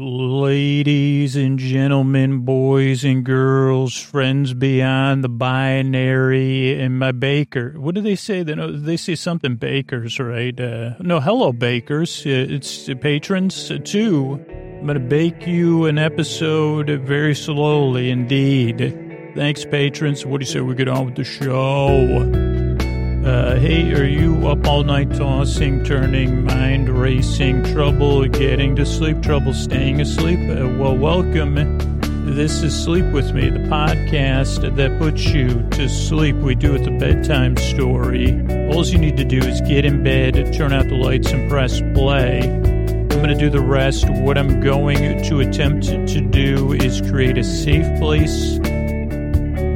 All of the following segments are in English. Ladies and gentlemen, boys and girls, friends beyond the binary, and my baker. What do they say? They say something bakers, right? Hello bakers. It's patrons too. I'm going to bake you an episode very slowly indeed. Thanks, patrons. What do you say we get on with the show? Hey, are you up all night tossing, turning, mind racing, trouble getting to sleep, trouble staying asleep? Well, welcome. This is Sleep With Me, the podcast that puts you to sleep. We do it the bedtime story. All you need to do is get in bed, turn out the lights, and press play. I'm going to do the rest. What I'm going to attempt to do is create a safe place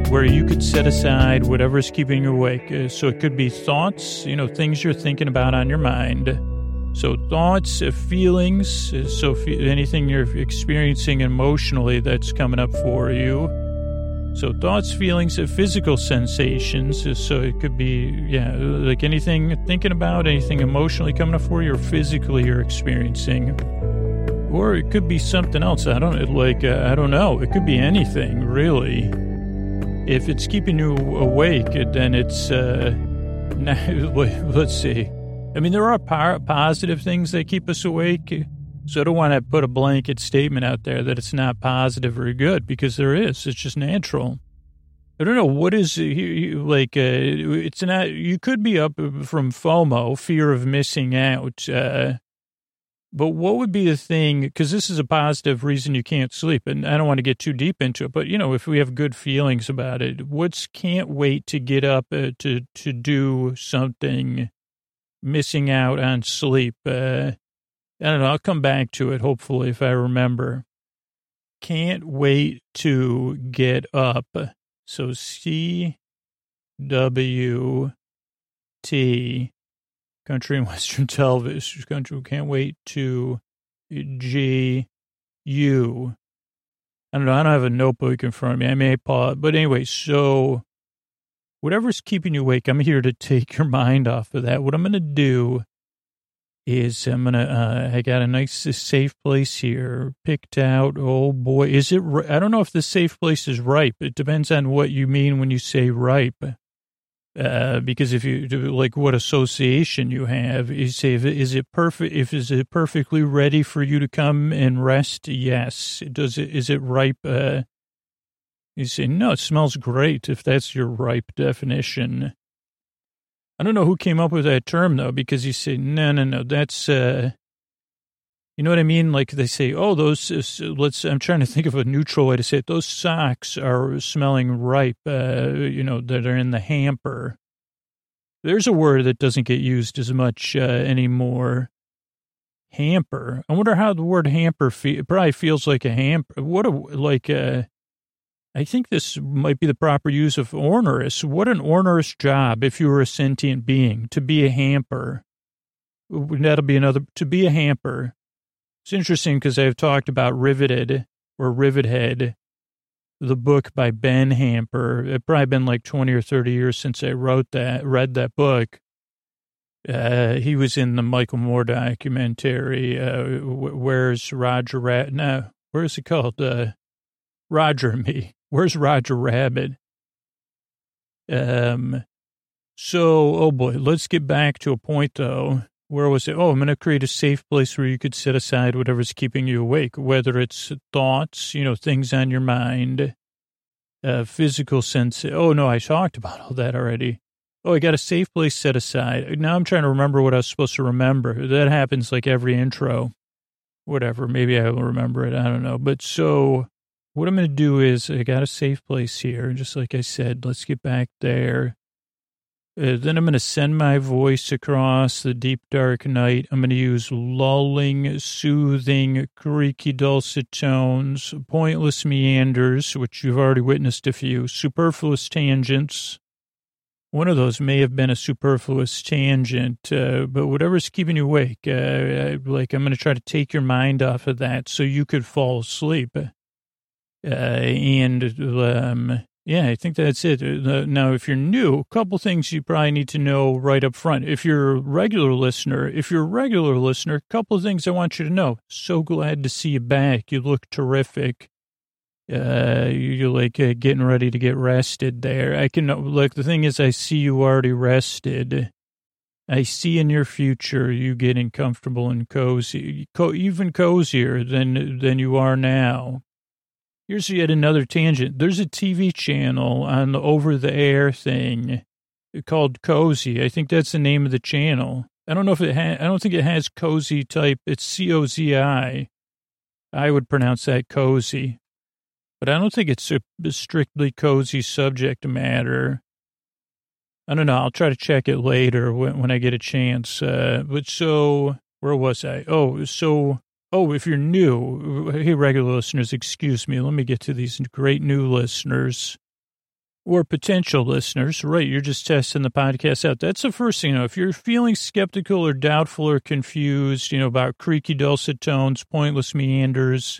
where you could set aside whatever's keeping you awake. So it could be thoughts, things you're thinking about on your mind. So thoughts, feelings, anything you're experiencing emotionally that's coming up for you. So thoughts, feelings, physical sensations. So it could be, like anything thinking about, anything emotionally coming up for you or physically you're experiencing. Or it could be something else. I don't know. It could be anything, really. If it's keeping you awake, then it's, let's see. I mean, there are positive things that keep us awake, so I don't want to put a blanket statement out there that it's not positive or good, because there is. It's just natural. I don't know, what is, it's not, you could be up from FOMO, fear of missing out, but what would be the thing, because this is a positive reason you can't sleep, and I don't want to get too deep into it, but, if we have good feelings about it, can't wait to get up to do something, missing out on sleep. I don't know, I'll come back to it, hopefully, if I remember. Can't wait to get up. So CWT. Country and Western Television. Country, can't wait to GU. I don't know. I don't have a notebook in front of me. I may pause. But anyway, so whatever's keeping you awake, I'm here to take your mind off of that. What I'm going to do is I got a nice safe place here picked out. Oh, boy. Is it? I don't know if this safe place is ripe. It depends on what you mean when you say ripe. Because if you what association you have, you say, is it perfectly ready for you to come and rest? Yes. Is it ripe? You say, no, it smells great. If that's your ripe definition. I don't know who came up with that term though, because you say, no, that's, you know what I mean? Like they say, oh, I'm trying to think of a neutral way to say it. Those socks are smelling ripe, that are in the hamper. There's a word that doesn't get used as much anymore. Hamper. I wonder how the word hamper it probably feels like a hamper. I think this might be the proper use of onerous. What an onerous job if you were a sentient being, to be a hamper. That'll be to be a hamper. It's interesting because I've talked about Rivethead or Rivethead, the book by Ben Hamper. It's probably been like 20 or 30 years since I read that book. He was in the Michael Moore documentary, where's it called? Roger and Me. Where's Roger Rabbit? So, oh boy, let's get back to a point though. Where was it? Oh, I'm going to create a safe place where you could set aside whatever's keeping you awake, whether it's thoughts, things on your mind, physical sense. Oh, no, I talked about all that already. Oh, I got a safe place set aside. Now I'm trying to remember what I was supposed to remember. That happens like every intro. Whatever. Maybe I will remember it. I don't know. But so what I'm going to do is I got a safe place here. Just like I said, let's get back there. Then I'm going to send my voice across the deep, dark night. I'm going to use lulling, soothing, creaky, dulcet tones, pointless meanders, which you've already witnessed a few, superfluous tangents. One of those may have been a superfluous tangent, but whatever's keeping you awake, I'm going to try to take your mind off of that so you could fall asleep. Yeah, I think that's it. Now, if you're new, a couple things you probably need to know right up front. If you're a regular listener, a couple of things I want you to know. So glad to see you back. You look terrific. You're like getting ready to get rested there. The thing is, I see you already rested. I see in your future you getting comfortable and cozy, even cozier than you are now. Here's yet another tangent. There's a TV channel on the over-the-air thing called Cozy. I think that's the name of the channel. I don't know if it has. I don't think it has cozy type. It's C-O-Z-I. I would pronounce that cozy, but I don't think it's a strictly cozy subject matter. I don't know. I'll try to check it later when I get a chance. But where was I? Oh, if you're new, hey, regular listeners, excuse me. Let me get to these great new listeners or potential listeners. Right, you're just testing the podcast out. That's the first thing. You know, if you're feeling skeptical or doubtful or confused, about creaky dulcet tones, pointless meanders,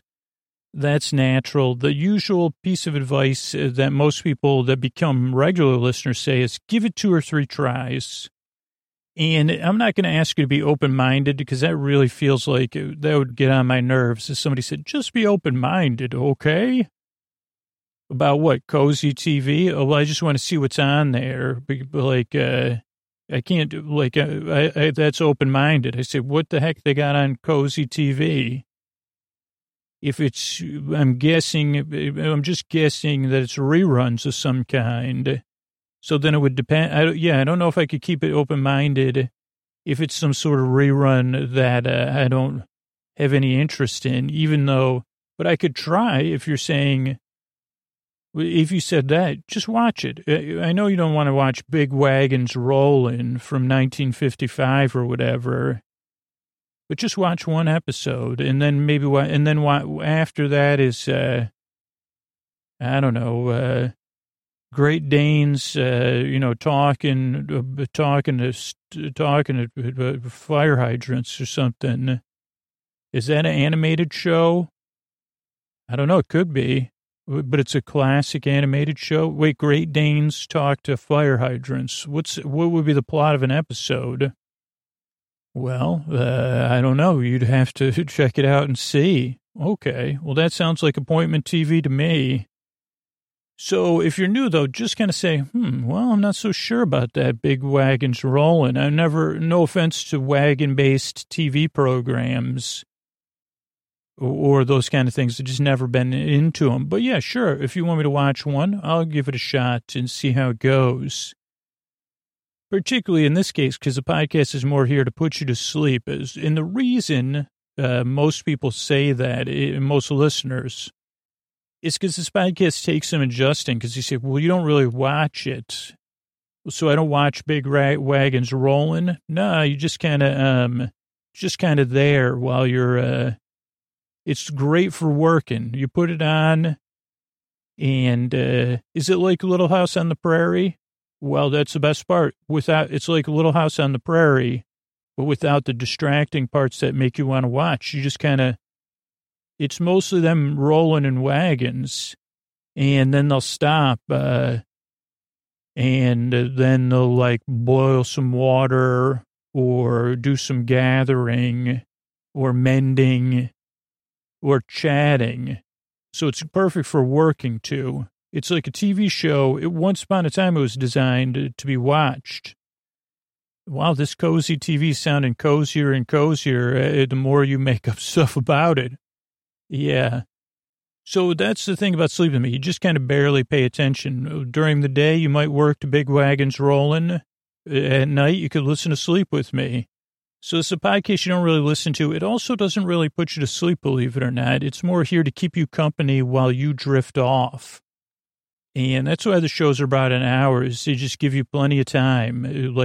that's natural. The usual piece of advice that most people that become regular listeners say is give it 2 or 3 tries. And I'm not going to ask you to be open-minded because that really feels like that would get on my nerves. If somebody said, just be open-minded, okay? About what, Cozy TV? Oh, well, I just want to see what's on there. That's open-minded. I say, what the heck they got on Cozy TV? I'm just guessing that it's reruns of some kind. So then it would depend. I don't know if I could keep it open-minded if it's some sort of rerun that I don't have any interest in, but I could try if you said that, just watch it. I know you don't want to watch Big Wagons Rolling from 1955 or whatever, but just watch one episode and then after that is, I don't know, Great Danes, talking to fire hydrants or something. Is that an animated show? I don't know. It could be, but it's a classic animated show. Wait, Great Danes talk to fire hydrants. What would be the plot of an episode? Well, I don't know. You'd have to check it out and see. Okay. Well, that sounds like appointment TV to me. So if you're new, though, just kind of say, I'm not so sure about that Big Wagons Rolling. No offense to wagon-based TV programs or those kind of things. I've just never been into them. But, yeah, sure, if you want me to watch one, I'll give it a shot and see how it goes. Particularly in this case, because the podcast is more here to put you to sleep. And the reason most people say that, most listeners, it's because this podcast takes some adjusting because you say, well, you don't really watch it. So I don't watch Big Wagons Rolling. No, you just kind of there while you're, it's great for working. You put it on and, is it like Little House on the Prairie? Well, that's the best part. It's like Little House on the Prairie, but without the distracting parts that make you want to watch. You just kind of, it's mostly them rolling in wagons, and then they'll stop, and then they'll, boil some water or do some gathering or mending or chatting. So it's perfect for working, too. It's like a TV show. Once upon a time, it was designed to be watched. Wow, this Cozy TV sounding cozier and cozier the more you make up stuff about it. Yeah. So that's the thing about Sleep With Me. You just kind of barely pay attention. During the day, you might work to Big Wagons Rolling. At night, you could listen to Sleep With Me. So it's a podcast you don't really listen to. It also doesn't really put you to sleep, believe it or not. It's more here to keep you company while you drift off. And that's why the shows are about an hour, is they just give you plenty of time. And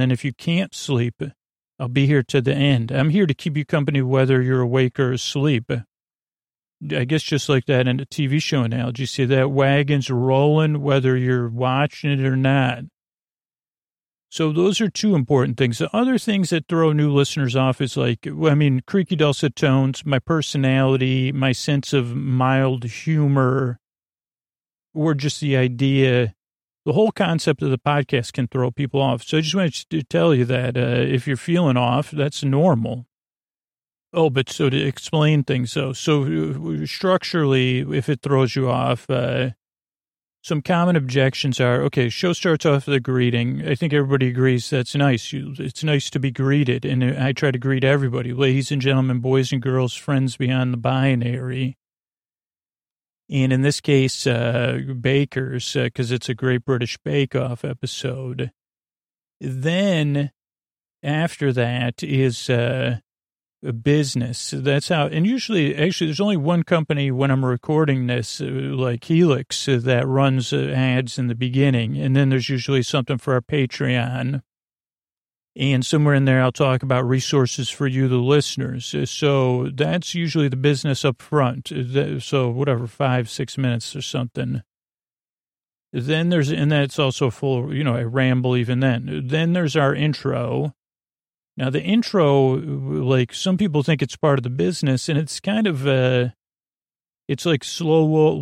then if you can't sleep, I'll be here to the end. I'm here to keep you company whether you're awake or asleep. I guess just like that in a TV show analogy, see that wagon's rolling whether you're watching it or not. So those are two important things. The other things that throw new listeners off is creaky dulcet tones, my personality, my sense of mild humor, or just the idea, the whole concept of the podcast can throw people off. So I just wanted to tell you that if you're feeling off, that's normal. Oh, but so to explain things, though. So structurally, if it throws you off, some common objections are, okay, show starts off with a greeting. I think everybody agrees that's nice. It's nice to be greeted, and I try to greet everybody, ladies and gentlemen, boys and girls, friends beyond the binary. And in this case, bakers, because it's a Great British Bake Off episode. Then after that is... a business. That's how, and usually, actually, there's only one company when I'm recording this, like Helix, that runs ads in the beginning. And then there's usually something for our Patreon. And somewhere in there, I'll talk about resources for you, the listeners. So that's usually the business up front. So whatever, 5-6 minutes or something. Then there's, and that's also full, you know, I ramble even then. Then there's our intro. Now, the intro, like, some people think it's part of the business, and it's kind of, it's like slow,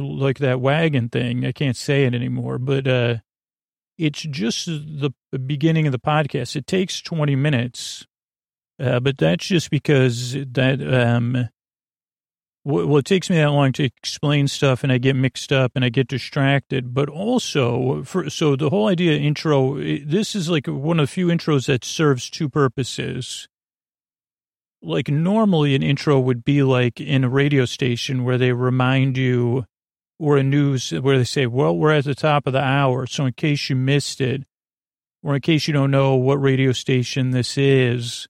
like that wagon thing. I can't say it anymore, but it's just the beginning of the podcast. It takes 20 minutes, but that's just because that, well, it takes me that long to explain stuff, and I get mixed up, and I get distracted. But also, so the whole idea of intro, this is like one of the few intros that serves two purposes. Like, normally an intro would be like in a radio station where they remind you, or a news where they say, well, we're at the top of the hour, so in case you missed it, or in case you don't know what radio station this is,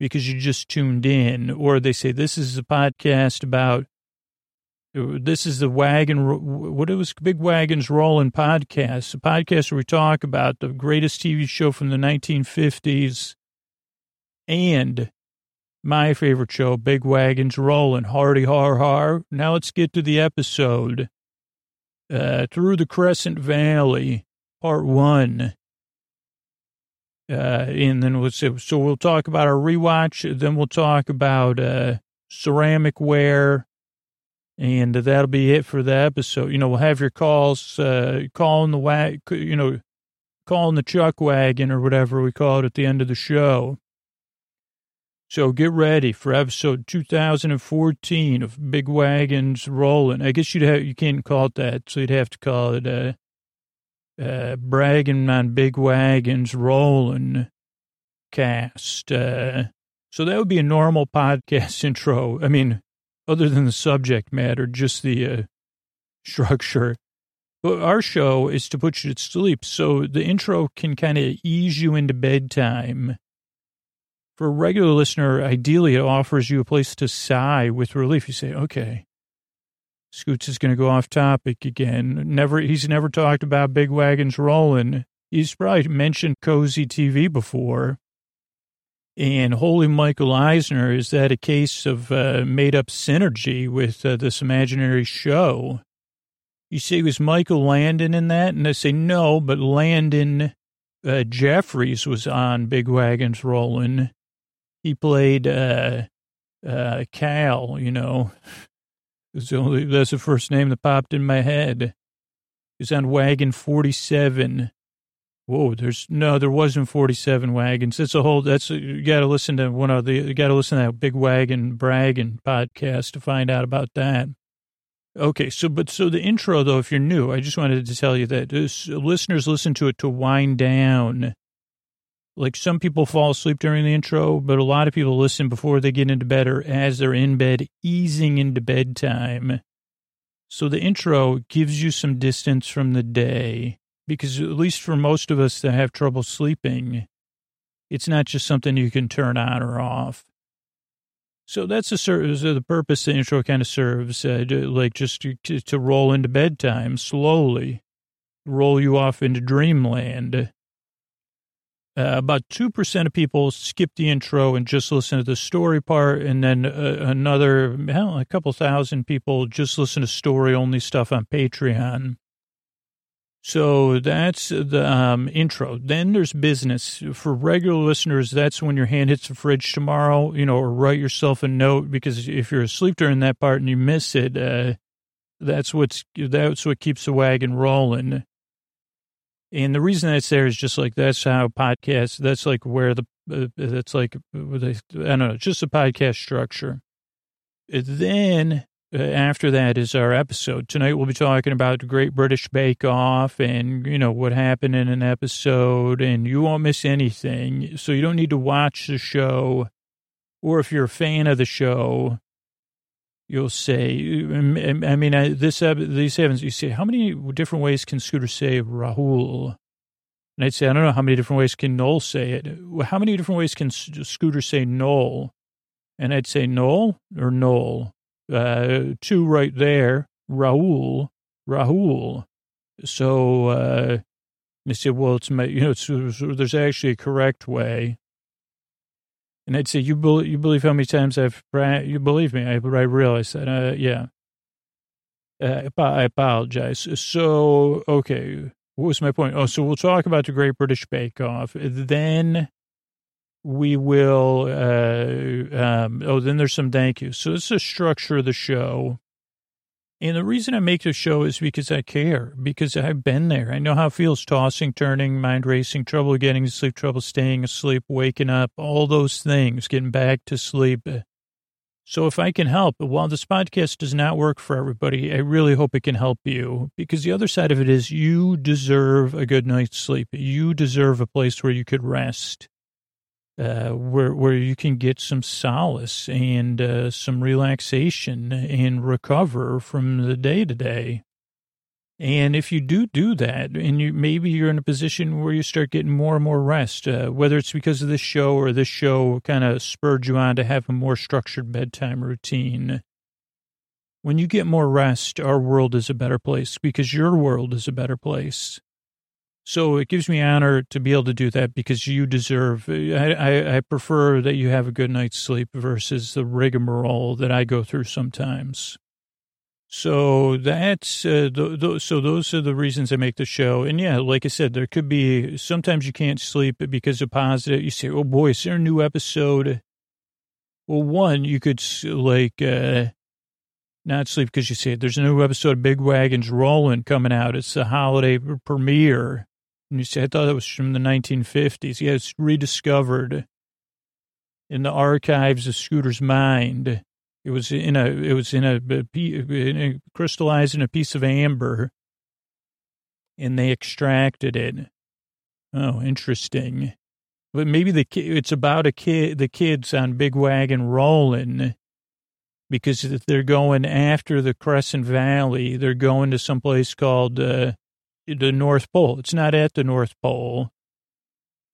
because you just tuned in, or they say, this is a podcast about, this is the wagon, what it was, Big Wagons Rolling podcast, a podcast where we talk about the greatest TV show from the 1950s, and my favorite show, Big Wagons Rolling, hardy har har. Now let's get to the episode, Through the Crescent Valley, Part 1. And then we'll say, so we'll talk about our rewatch. Then we'll talk about ceramic ware, and that'll be it for the episode. You know, we'll have your calls, calling the chuck wagon or whatever we call it at the end of the show. So get ready for episode 2014 of Big Wagons Rolling. I guess you can't call it that, so you'd have to call it. Bragging on Big Wagons Rolling cast. So that would be a normal podcast intro. I mean, other than the subject matter, just the structure. But our show is to put you to sleep, so the intro can kind of ease you into bedtime. For a regular listener, ideally it offers you a place to sigh with relief. You say, okay, Scoots is going to go off topic again. He's never talked about Big Wagons Rolling. He's probably mentioned Cozy TV before. And holy Michael Eisner, is that a case of made-up synergy with this imaginary show? You say, was Michael Landon in that? And they say, no, but Landon Jeffries was on Big Wagons Rolling. He played Cal, you know. That's the first name that popped in my head. It's on Wagon 47. Whoa, there wasn't 47 wagons. You got to listen to that Big Wagon Bragging podcast to find out about that. Okay, so the intro, though, if you're new, I just wanted to tell you that listeners listen to it to wind down. Like, some people fall asleep during the intro, but a lot of people listen before they get into bed or as they're in bed, easing into bedtime. So the intro gives you some distance from the day, because at least for most of us that have trouble sleeping, it's not just something you can turn on or off. So that's the purpose the intro kind of serves, like just to roll into bedtime slowly, roll you off into dreamland. About 2% of people skip the intro and just listen to the story part, and then a couple thousand people just listen to story-only stuff on Patreon. So that's the intro. Then there's business. For regular listeners, that's when your hand hits the fridge tomorrow, you know, or write yourself a note, because if you're asleep during that part and you miss it, That's what keeps the wagon rolling. And the reason that's there is just like, that's how podcasts, that's like where the, that's like, I don't know, just the podcast structure. Then after that is our episode. Tonight we'll be talking about the Great British Bake Off and, you know, what happened in an episode, and you won't miss anything. So you don't need to watch the show, or if you're a fan of the show, you'll say, I mean, these heavens, you say, how many different ways can Scooter say Rahul? And I'd say, I don't know, how many different ways can Noel say it? How many different ways can Scooter say Noel? And I'd say Noel or Noel. Two right there, Rahul. So they say, well, it's my, you know, it's, there's actually a correct way. And I'd say, you believe how many times you believe me, I realize that, yeah. I apologize. So, okay, what was my point? Oh, so we'll talk about the Great British Bake Off. Then we will, then there's some thank yous. So this is the structure of the show. And the reason I make this show is because I care, because I've been there. I know how it feels, tossing, turning, mind racing, trouble getting to sleep, trouble staying asleep, waking up, all those things, getting back to sleep. So if I can help, while this podcast does not work for everybody, I really hope it can help you, because the other side of it is you deserve a good night's sleep. You deserve a place where you could rest, where you can get some solace and some relaxation and recover from the day to day. And if you do that, and maybe you're in a position where you start getting more and more rest, whether it's because of this show or this show kind of spurred you on to have a more structured bedtime routine. When you get more rest, our world is a better place, because your world is a better place. So it gives me honor to be able to do that, because you deserve, I prefer that you have a good night's sleep versus the rigmarole that I go through sometimes. So that's, so those are the reasons I make the show. And yeah, like I said, there could be, sometimes you can't sleep because of positive. You say, oh boy, is there a new episode? Well, one, you could like, not sleep because you say, there's a new episode of Big Wagons Rolling coming out. It's the holiday premiere. And you say, I thought it was from the 1950s. Yeah, it's rediscovered in the archives of Scooter's mind. It was crystallized in a piece of amber, and they extracted it. Oh, interesting. But maybe it's about the kids on Big Wagon Rolling, because if they're going after the Crescent Valley, they're going to some place called the North Pole. It's not at the North Pole,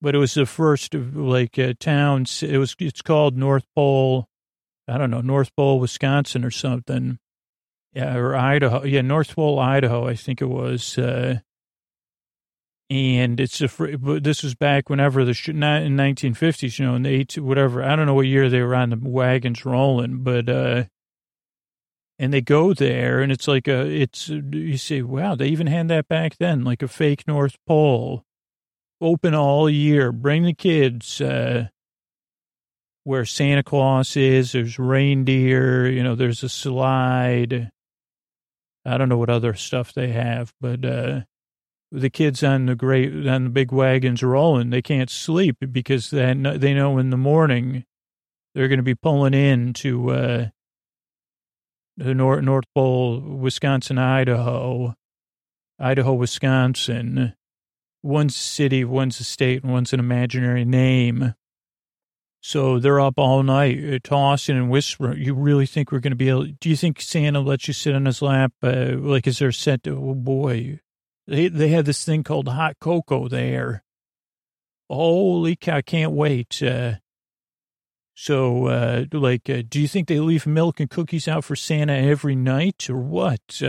but it was the first like town. It's called North Pole. I don't know, North Pole, Wisconsin or something. Yeah, or Idaho. Yeah, North Pole, Idaho, I think it was. And it's this was back whenever not in 1950s, you know, in the whatever. I don't know what year they were on the wagons rolling, but, and they go there, and it's like you say, wow, they even had that back then, like a fake North Pole, open all year, bring the kids, where Santa Claus is, there's reindeer, you know, there's a slide. I don't know what other stuff they have, but the kids on the Big Wagons Rolling, they can't sleep because they know in the morning they're going to be pulling in to the North Pole, Wisconsin, Idaho, Wisconsin. One's a city, one's a state, and one's an imaginary name. So they're up all night tossing and whispering. You really think we're going to be able? Do you think Santa lets you sit on his lap? Like, is there a set? Oh boy, they had this thing called hot cocoa there. Holy cow! I can't wait. Do you think they leave milk and cookies out for Santa every night or what?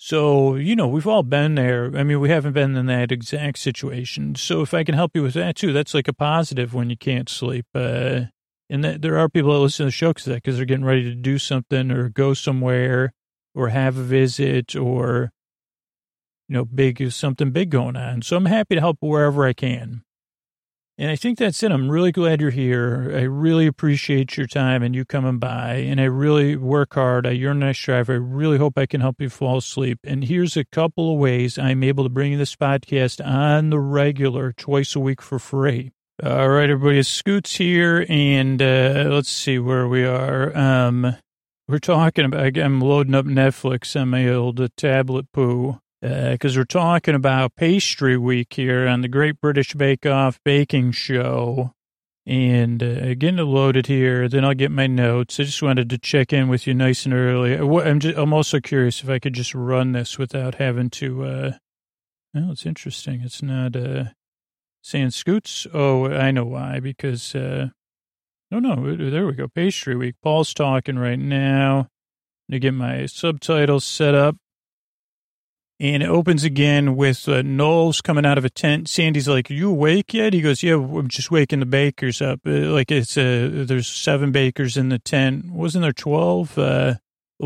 So, you know, we've all been there. I mean, we haven't been in that exact situation. So if I can help you with that, too, that's like a positive when you can't sleep. And there are people that listen to the show because they're getting ready to do something or go somewhere or have a visit or, you know, something big going on. So I'm happy to help wherever I can. And I think that's it. I'm really glad you're here. I really appreciate your time and you coming by. And I really work hard. You're a nice driver. I really hope I can help you fall asleep. And here's a couple of ways I'm able to bring you this podcast on the regular twice a week for free. All right, everybody. Scoot's here. And let's see where we are. We're talking about, I'm loading up Netflix on my old tablet poo. Because we're talking about Pastry Week here on the Great British Bake Off baking show. And getting it loaded here, then I'll get my notes. I just wanted to check in with you nice and early. I'm also curious if I could just run this without having to... well, it's interesting. It's not saying Scoots. Oh, I know why. Because... no, there we go. Pastry Week. Paul's talking right now. To get my subtitles set up. And it opens again with Noel's coming out of a tent. Sandy's like, "Are you awake yet?" He goes, "Yeah, I'm just waking the bakers up." Like it's there's 7 bakers in the tent. Wasn't there 12? Well,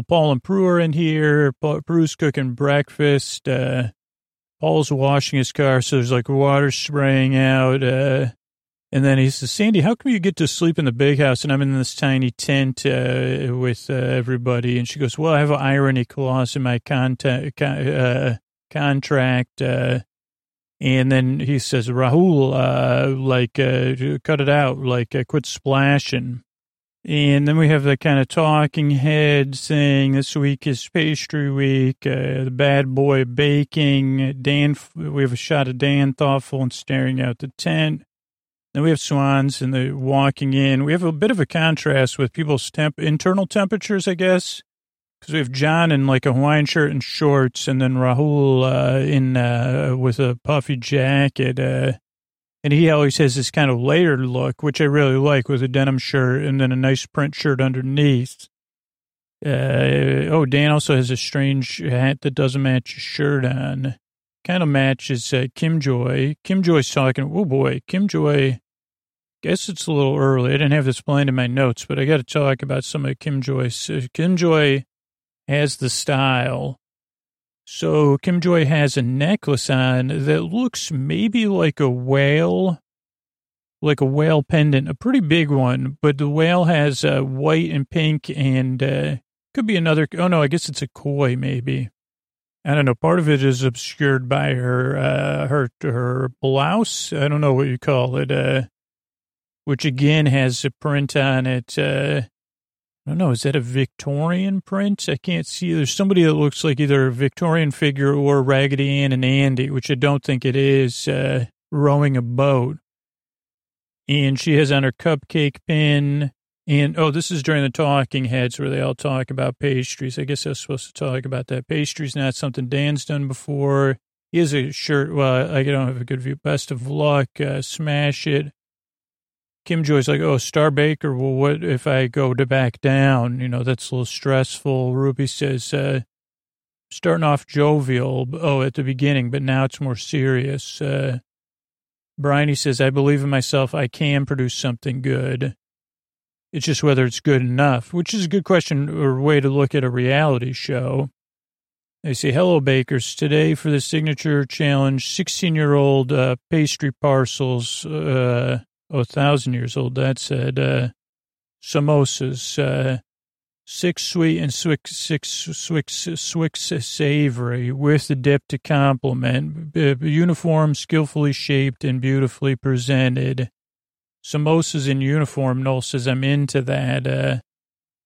Paul and Prue are in here. Prue's cooking breakfast. Paul's washing his car, so there's like water spraying out. And then he says, "Sandy, how come you get to sleep in the big house and I'm in this tiny tent with everybody?" And she goes, "Well, I have an irony clause in my contract. And then he says, "Rahul, cut it out, quit splashing." And then we have the kind of talking head saying this week is Pastry Week, the bad boy baking. Dan, we have a shot of Dan thoughtful and staring out the tent. Then we have swans and they're walking in. We have a bit of a contrast with people's internal temperatures, I guess, because we have John in like a Hawaiian shirt and shorts, and then Rahul with a puffy jacket. And he always has this kind of layered look, which I really like, with a denim shirt and then a nice print shirt underneath. Dan also has a strange hat that doesn't match his shirt on. Kind of matches Kim Joy. Kim Joy's talking. Oh, boy. Kim Joy. Guess it's a little early. I didn't have this planned in my notes, but I got to talk about some of Kim Joy. So Kim Joy has the style. So Kim Joy has a necklace on that looks maybe like a whale pendant, a pretty big one. But the whale has white and pink, and could be another. Oh, no, I guess it's a koi maybe. I don't know. Part of it is obscured by her blouse. I don't know what you call it, which again has a print on it. I don't know. Is that a Victorian print? I can't see. There's somebody that looks like either a Victorian figure or Raggedy Ann and Andy, which I don't think it is, rowing a boat. And she has on her cupcake pin. And, this is during the talking heads where they all talk about pastries. I guess I was supposed to talk about that. Pastries, not something Dan's done before. He has a shirt. Well, I don't have a good view. Best of luck. Smash it. Kim Joy's like, "Oh, Star Baker. Well, what if I go to back down? You know, that's a little stressful." Ruby says, starting off jovial. At the beginning, but now it's more serious. Bryony says, "I believe in myself. I can produce something good. It's just whether it's good enough," which is a good question or way to look at a reality show. They say, "Hello, bakers. Today for the signature challenge, 16-year-old pastry parcels, 1,000 years old, that said, samosas, 6 sweet and 6 savory with the dip to complement, uniform, skillfully shaped, and beautifully presented." Samosas in uniform, Noel says, "I'm into that." And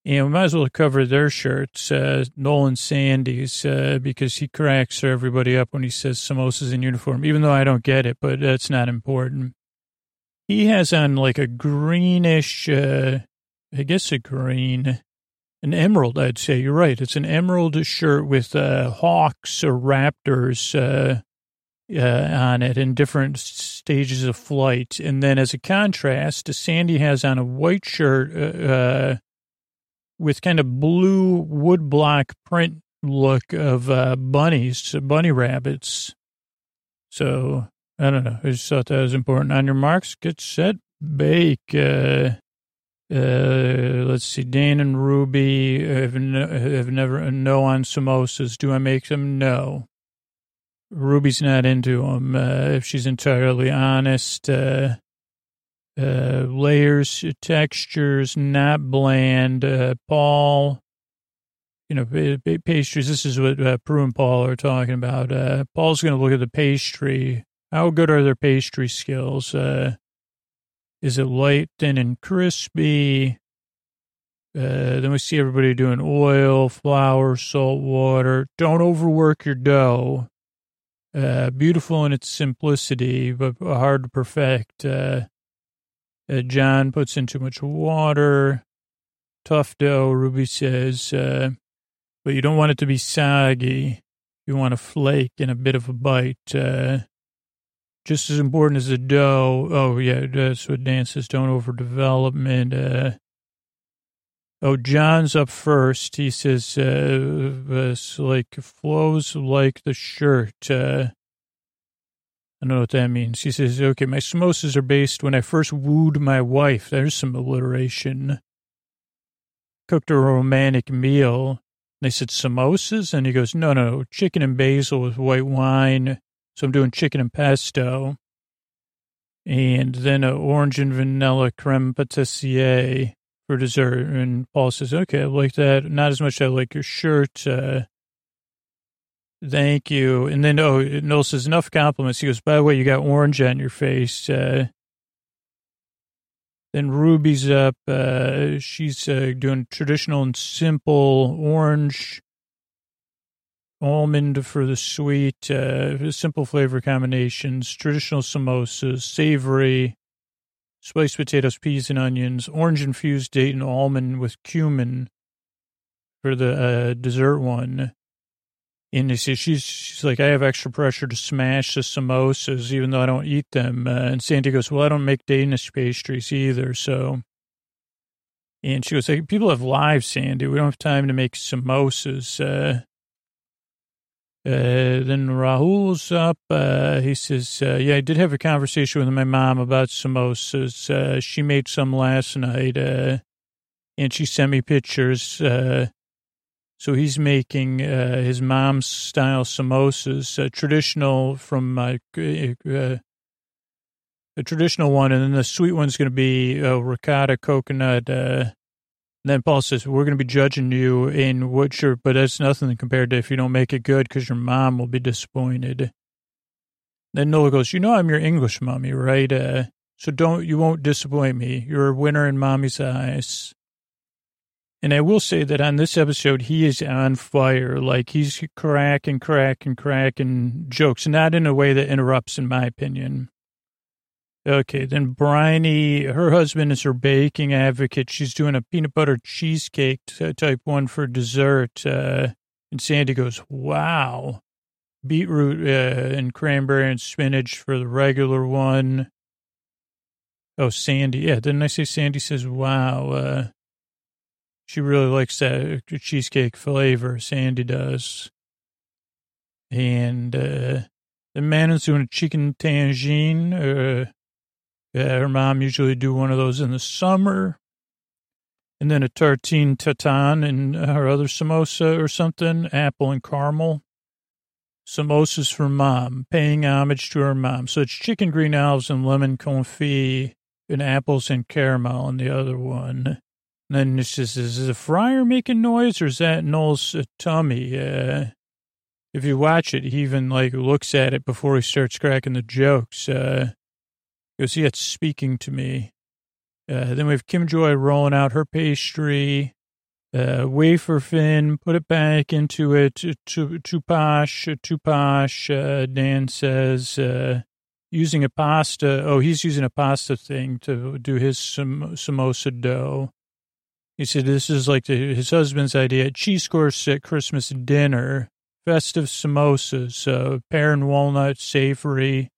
we might as well cover their shirts, Noel and Sandy's, because he cracks everybody up when he says samosas in uniform, even though I don't get it, but that's not important. He has on like a greenish, an emerald, I'd say. You're right. It's an emerald shirt with hawks or raptors on it in different stages of flight. And then as a contrast, Sandy has on a white shirt with kind of blue woodblock print look of bunny rabbits. So, I don't know. I just thought that was important. On your marks, get set, bake. Let's see. Dan and Ruby have never on samosas. Do I make them? No. Ruby's not into them, if she's entirely honest. layers, textures, not bland. Paul, you know, pastries. This is what Prue and Paul are talking about. Paul's going to look at the pastry. How good are their pastry skills? Is it light, thin, and crispy? Then we see everybody doing oil, flour, salt, water. Don't overwork your dough. Beautiful in its simplicity, but hard to perfect. John puts in too much water. Tough dough, Ruby says. But you don't want it to be soggy. You want a flake and a bit of a bite. Just as important as the dough. Oh, yeah, that's what Dan says. Don't overdevelopment. John's up first. He says, like, flows like the shirt. I don't know what that means. He says, okay, my samosas are based when I first wooed my wife. There's some alliteration. Cooked a romantic meal. And they said, samosas? And he goes, no, chicken and basil with white wine. So I'm doing chicken and pesto. And then an orange and vanilla creme patissier for dessert. And Paul says, okay, I like that. Not as much I like your shirt. Thank you. And then, Noel says, enough compliments. He goes, by the way, you got orange on your face. Then Ruby's up. She's doing traditional and simple orange, almond for the sweet, simple flavor combinations, traditional samosas, savory, spiced potatoes, peas and onions, orange-infused date and almond with cumin for the dessert one. And they say, she's like, I have extra pressure to smash the samosas, even though I don't eat them. And Sandy goes, well, I don't make Danish pastries either, so. And she goes, hey, people have lives, Sandy. We don't have time to make samosas. Then Rahul's up. He says, yeah, I did have a conversation with my mom about samosas. She made some last night, and she sent me pictures. So he's making his mom's style samosas, traditional from a traditional one. And then the sweet one's going to be ricotta, coconut, and then Paul says, we're going to be judging you in what you're, but that's nothing compared to if you don't make it good because your mom will be disappointed. Then Noel goes, you know, I'm your English mommy, right? So you won't disappoint me. You're a winner in mommy's eyes. And I will say that on this episode, he is on fire. Like he's cracking jokes, not in a way that interrupts, in my opinion. Okay, then Bryony, her husband is her baking advocate. She's doing a peanut butter cheesecake type one for dessert. And Sandy goes, wow. Beetroot and cranberry and spinach for the regular one. Oh, Sandy. Yeah, didn't I say Sandy says, wow. She really likes that cheesecake flavor. Sandy does. And the man is doing a chicken tangine. Her mom usually do one of those in the summer. And then a tartine tatin and her other samosa or something, apple and caramel. Samosas for mom, paying homage to her mom. So it's chicken, green olives, and lemon confit, and apples and caramel in the other one. And then it's just, is the fryer making noise or is that Noel's tummy? If you watch it, he even like looks at it before he starts cracking the jokes. Because he had speaking to me. Then we have Kim Joy rolling out her pastry, wafer fin, put it back into it, too posh, Dan says, using a pasta. Oh, he's using a pasta thing to do his samosa dough. He said this is like his husband's idea, cheese course at Christmas dinner, festive samosas, pear and walnut, savory.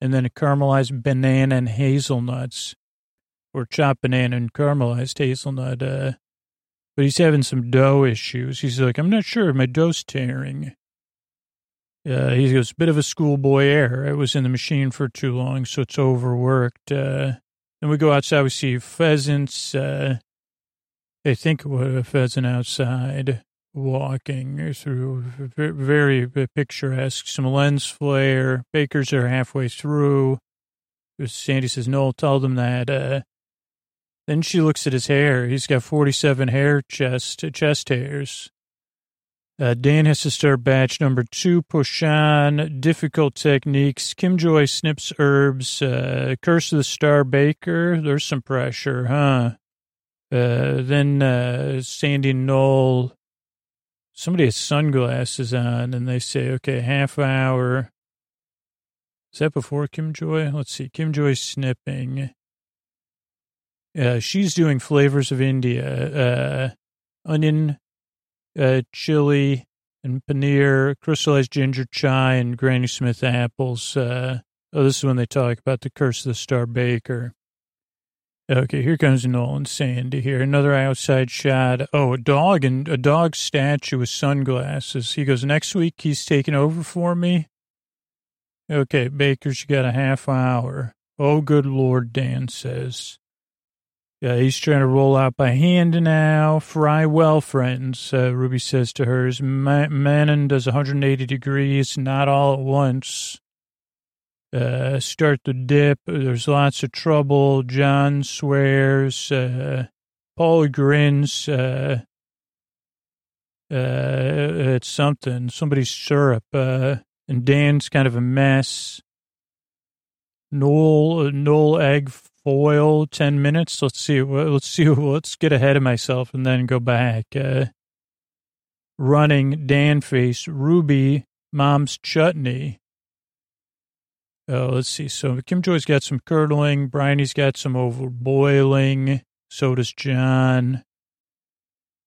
And then a caramelized banana and hazelnuts, or chopped banana and caramelized hazelnut. But he's having some dough issues. He's like, I'm not sure. My dough's tearing. He goes, a bit of a schoolboy error. I was in the machine for too long, so it's overworked. Then we go outside. We see pheasants. I think a pheasant outside walking through, very picturesque, some lens flare. Bakers are halfway through. Sandy says, Noel, tell them that. Then she looks at his hair. He's got 47 chest hairs. Dan has to start batch number 2. Push on. Difficult techniques. Kim Joy snips herbs. Curse of the Star Baker. There's some pressure, huh? Then Sandy and Noel. Somebody has sunglasses on, and they say, okay, half hour. Is that before Kim Joy? Let's see. Kim Joy's snipping. She's doing flavors of India. Onion, chili, and paneer, crystallized ginger chai, and Granny Smith apples. This is when they talk about the Curse of the Star Baker. Okay, here comes Noel and Sandy here. Another outside shot. Oh, a dog statue with sunglasses. He goes, next week he's taking over for me. Okay, bakers, you got a half hour. Oh, good Lord, Dan says. Yeah, he's trying to roll out by hand now. Fry well, friends, Ruby says to hers. Manon does 180 degrees, not all at once. Start the dip. There's lots of trouble. John swears. Paul grins. It's something. Somebody's syrup. And Dan's kind of a mess. Noel egg foil, 10 minutes. Let's see. Let's get ahead of myself and then go back. Running, Dan face, Ruby, mom's chutney. Oh, let's see. So Kim Joy's got some curdling. Bryony's got some overboiling. So does John.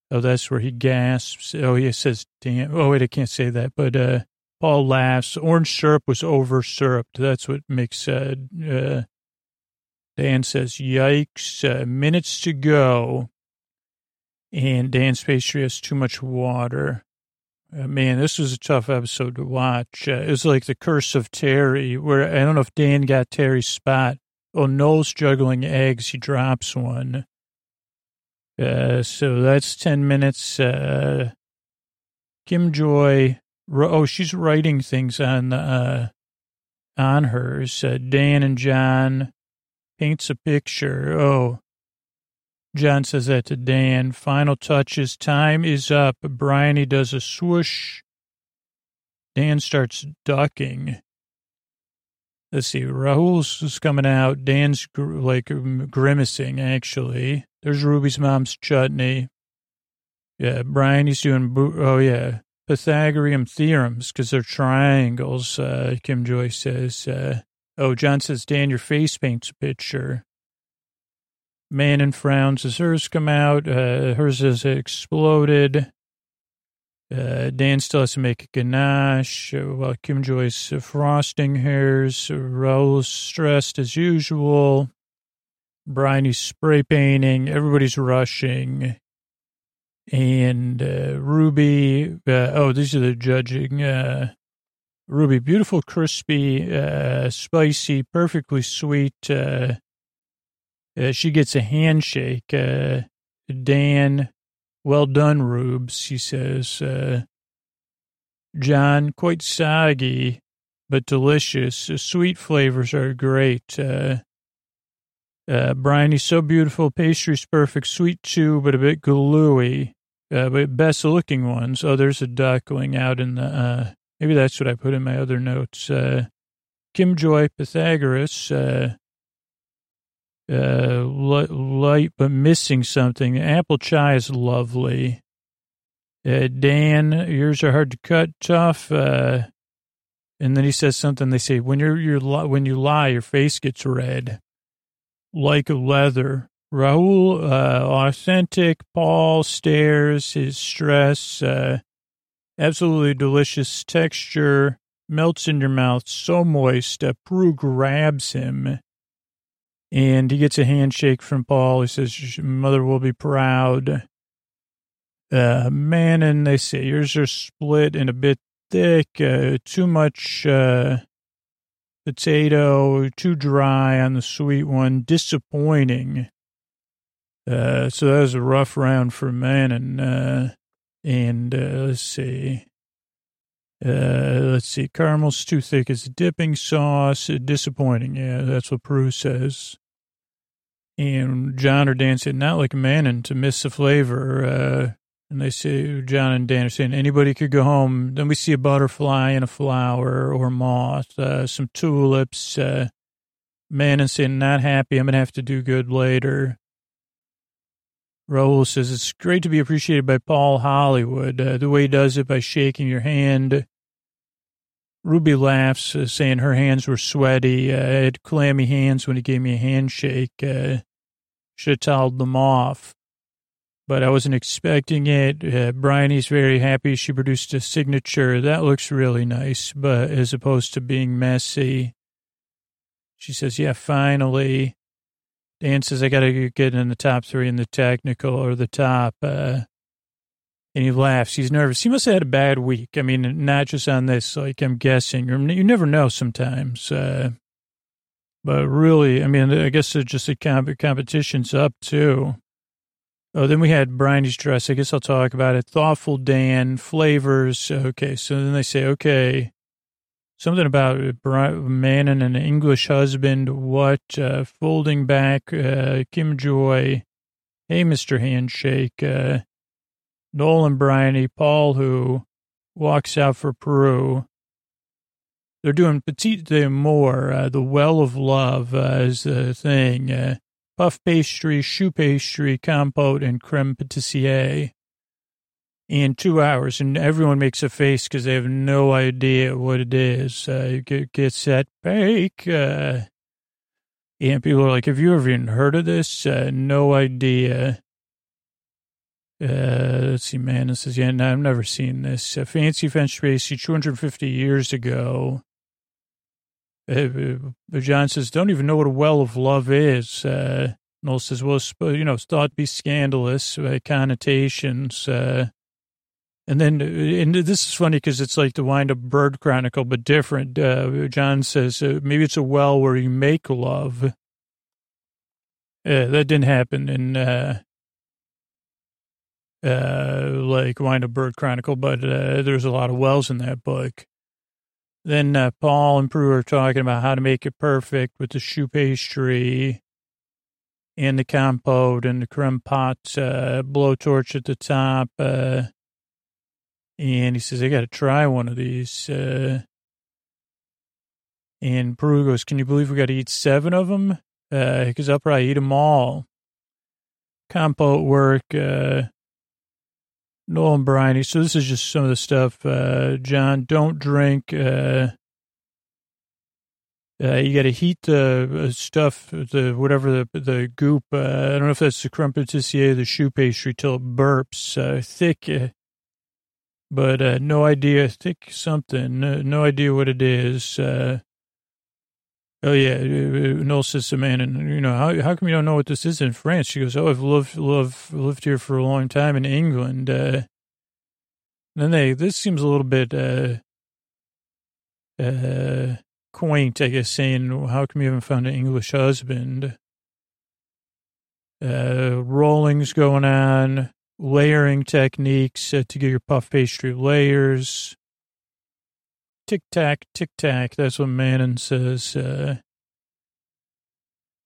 Oh, that's where he gasps. Oh, he says, Dan. Oh, wait, I can't say that, but, Paul laughs. Orange syrup was over-syruped. That's what makes Dan says, yikes, minutes to go. And Dan's pastry has too much water. Man, this was a tough episode to watch. It was like the Curse of Terry, where I don't know if Dan got Terry's spot. Oh, Noel's juggling eggs. He drops one. So that's 10 minutes. Kim Joy... Oh, she's writing things on hers. Dan and John paints a picture. Oh, John says that to Dan. Final touches. Time is up. Bryony does a swoosh. Dan starts ducking. Let's see. Rahul's coming out. Dan's grimacing, actually. There's Ruby's mom's chutney. Yeah, Bryony's doing... oh, yeah. Pythagorean theorems, because they're triangles, Kim Joy says. John says, Dan, your face paints a picture. Manon frowns as hers come out. Hers has exploded. Dan still has to make a ganache while Kim Joy's frosting hers. Raul's stressed as usual. Bryony's spray painting. Everybody's rushing. And Ruby, these are the judging. Ruby, beautiful, crispy, spicy, perfectly sweet. She gets a handshake. Dan, well done, Rubes, he says. John, quite soggy, but delicious. Sweet flavors are great. Bryony's so beautiful. Pastry's perfect. Sweet, too, but a bit gluey. But best-looking ones. Oh, there's a duckling out in the... maybe that's what I put in my other notes. Kim Joy, Pythagoras. Light, but missing something. Apple chai is lovely. Dan, yours are hard to cut, tough. And then he says something. They say, when you lie, your face gets red. Like a leather. Rahul, authentic. Paul stares his stress. Absolutely delicious texture. Melts in your mouth. So moist. Prue grabs him. And he gets a handshake from Paul. He says, your mother will be proud. Manon, they say, yours are split and a bit thick. Too much... potato, too dry on the sweet one, disappointing. So that was a rough round for Manon. Let's see. Let's see. Caramel's too thick. It's a dipping sauce. Disappointing. Yeah, that's what Prue says. And John or Dan said, not like Manon to miss the flavor. And they say, John and Dan are saying, anybody could go home. Then we see a butterfly and a flower or moth, some tulips. Manon saying, not happy. I'm going to have to do good later. Rahul says, it's great to be appreciated by Paul Hollywood. The way he does it by shaking your hand. Ruby laughs, saying her hands were sweaty. I had clammy hands when he gave me a handshake. Should have toweled them off. But I wasn't expecting it. Bryony's very happy she produced a signature. That looks really nice, but as opposed to being messy. She says, yeah, finally. Dan says, I got to get in the top three in the technical or the top. And he laughs. He's nervous. He must have had a bad week. I mean, not just on this, like I'm guessing. You never know sometimes. But really, I mean, I guess it's just a competition's up, too. Oh, then we had Bryony's dress. I guess I'll talk about it. Thoughtful Dan, flavors. Okay, so then they say, okay, something about man and an English husband. What? Folding back. Kim Joy. Hey, Mr. Handshake. Noel and Bryony. Paul, who walks out for Peru. They're doing Petite d'Amour. The Well of Love is the thing. Puff pastry, choux pastry, compote, and creme patissier. In 2 hours, and everyone makes a face because they have no idea what it is. You get set, bake. And people are like, have you ever even heard of this? No idea. Let's see, man. This is, yeah, no, I've never seen this. Fancy French pastry 250 years ago. John says, don't even know what a well of love is. Noel says, well, you know, it's thought to be scandalous, connotations. And then, and this is funny because it's like the wind-up bird chronicle, but different. John says, maybe it's a well where you make love. That didn't happen in, like, wind-up bird chronicle, but there's a lot of wells in that book. Then Paul and Prue are talking about how to make it perfect with the choux pastry and the compote and the creme pot, blowtorch at the top. And he says, I got to try one of these. And Prue goes, can you believe we got to eat 7 of them? Because I'll probably eat them all. Compote work, Noel and Bryony. So this is just some of the stuff. John, don't drink. You got to heat the stuff, the whatever the goop. I don't know if that's the creme patissier, the choux pastry, till it burps. Thick. But no idea, thick something, no idea what it is. Oh, yeah, Noel says to Manon, you know, how come you don't know what this is in France? She goes, oh, I've lived here for a long time in England. Then this seems a little bit quaint, I guess, saying, how come you haven't found an English husband? Rolling's going on. Layering techniques to get your puff pastry layers. Tic-tac, tic-tac. That's what Manon says.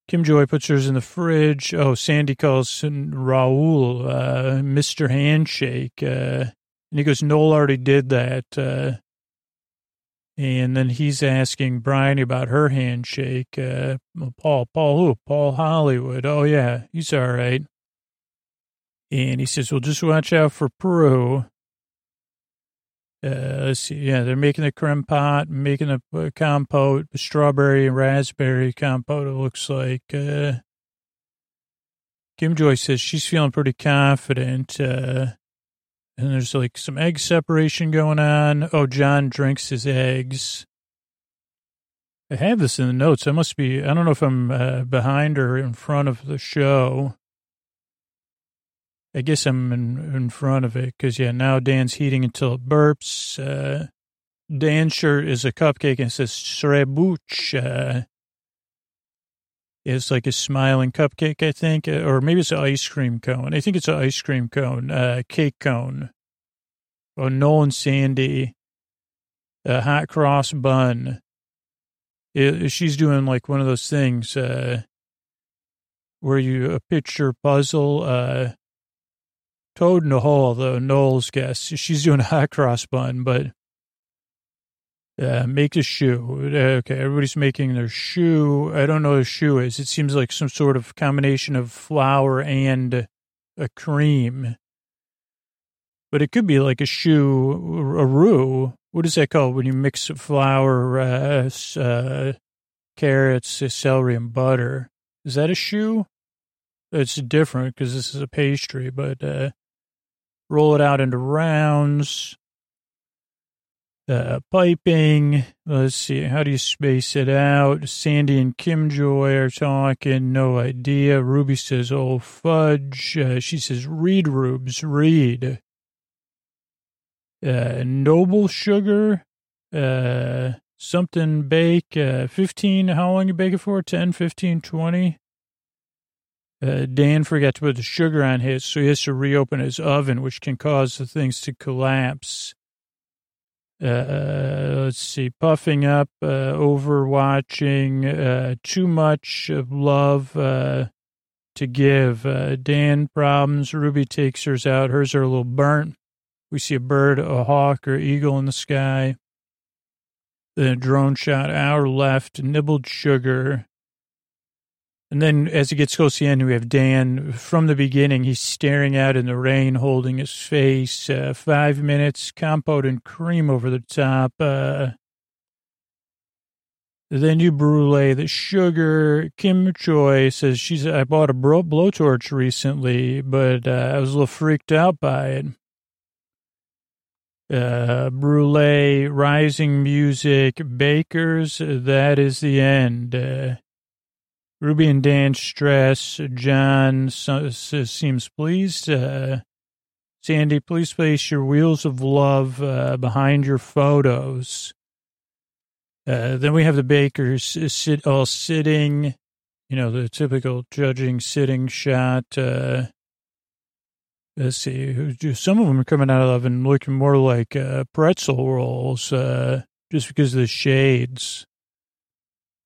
Kim Joy puts hers in the fridge. Oh, Sandy calls Rahul Mr. Handshake. And he goes, Noel already did that. And then he's asking Bryony about her handshake. Paul who? Paul Hollywood. Oh, yeah, he's all right. And he says, well, just watch out for Prue. Let's see. Yeah, they're making the creme pot, making the compote, the strawberry and raspberry compote, it looks like. Kim Joy says she's feeling pretty confident. And there's, like, some egg separation going on. Oh, John drinks his eggs. I have this in the notes. I don't know if I'm behind or in front of the show. I guess I'm in front of it because, yeah, now Dan's heating until it burps. Dan's shirt is a cupcake and it says Sriracha. It's like a smiling cupcake, I think, or maybe it's an ice cream cone. I think it's an ice cream cone, cake cone. Oh, Noel and Sandy. a hot cross bun. She's doing like one of those things where you a picture puzzle, toad in the hole, though Noel's guess. She's doing a hot cross bun, but make a shoe. Okay, everybody's making their shoe. I don't know what a shoe is. It seems like some sort of combination of flour and a cream. But it could be like a shoe, a roux. What is that called when you mix flour, carrots, celery, and butter? Is that a shoe? It's different because this is a pastry, but roll it out into rounds. Piping. Let's see. How do you space it out? Sandy and Kim Joy are talking. No idea. Ruby says, oh, fudge. She says, read, Rubes, read. Noble sugar, something bake, 15, how long you bake it for? 10, 15, 20. Dan forgot to put the sugar on his, so he has to reopen his oven, which can cause the things to collapse. Let's see, puffing up, overwatching, too much of love, to give. Dan problems, Ruby takes hers out, hers are a little burnt. We see a bird, a hawk, or eagle in the sky. The drone shot, our left, nibbled sugar. And then as it gets close to the end, we have Dan. From the beginning, he's staring out in the rain, holding his face. 5 minutes, compote and cream over the top. Then you brulee the sugar. Kim Choi says, I bought a blowtorch recently, but I was a little freaked out by it. Brulee, rising music, bakers, that is the end. Ruby and Dan stress. John seems pleased. Sandy, please place your wheels of love behind your photos. Then we have the bakers all sitting, you know, the typical judging sitting shot. Let's see, some of them are coming out of the oven looking more like pretzel rolls just because of the shades.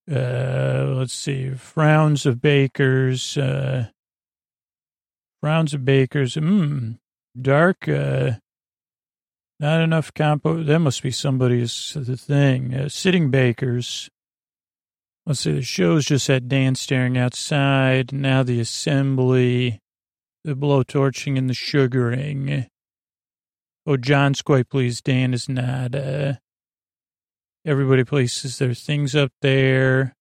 Let's see, frowns of bakers. Dark. Not enough compote. That must be somebody's thing. Sitting bakers. Let's see, the show's just had Dan staring outside. Now the assembly. The blowtorching and the sugaring. Oh, John's quite pleased. Dan is not. Everybody places their things up there.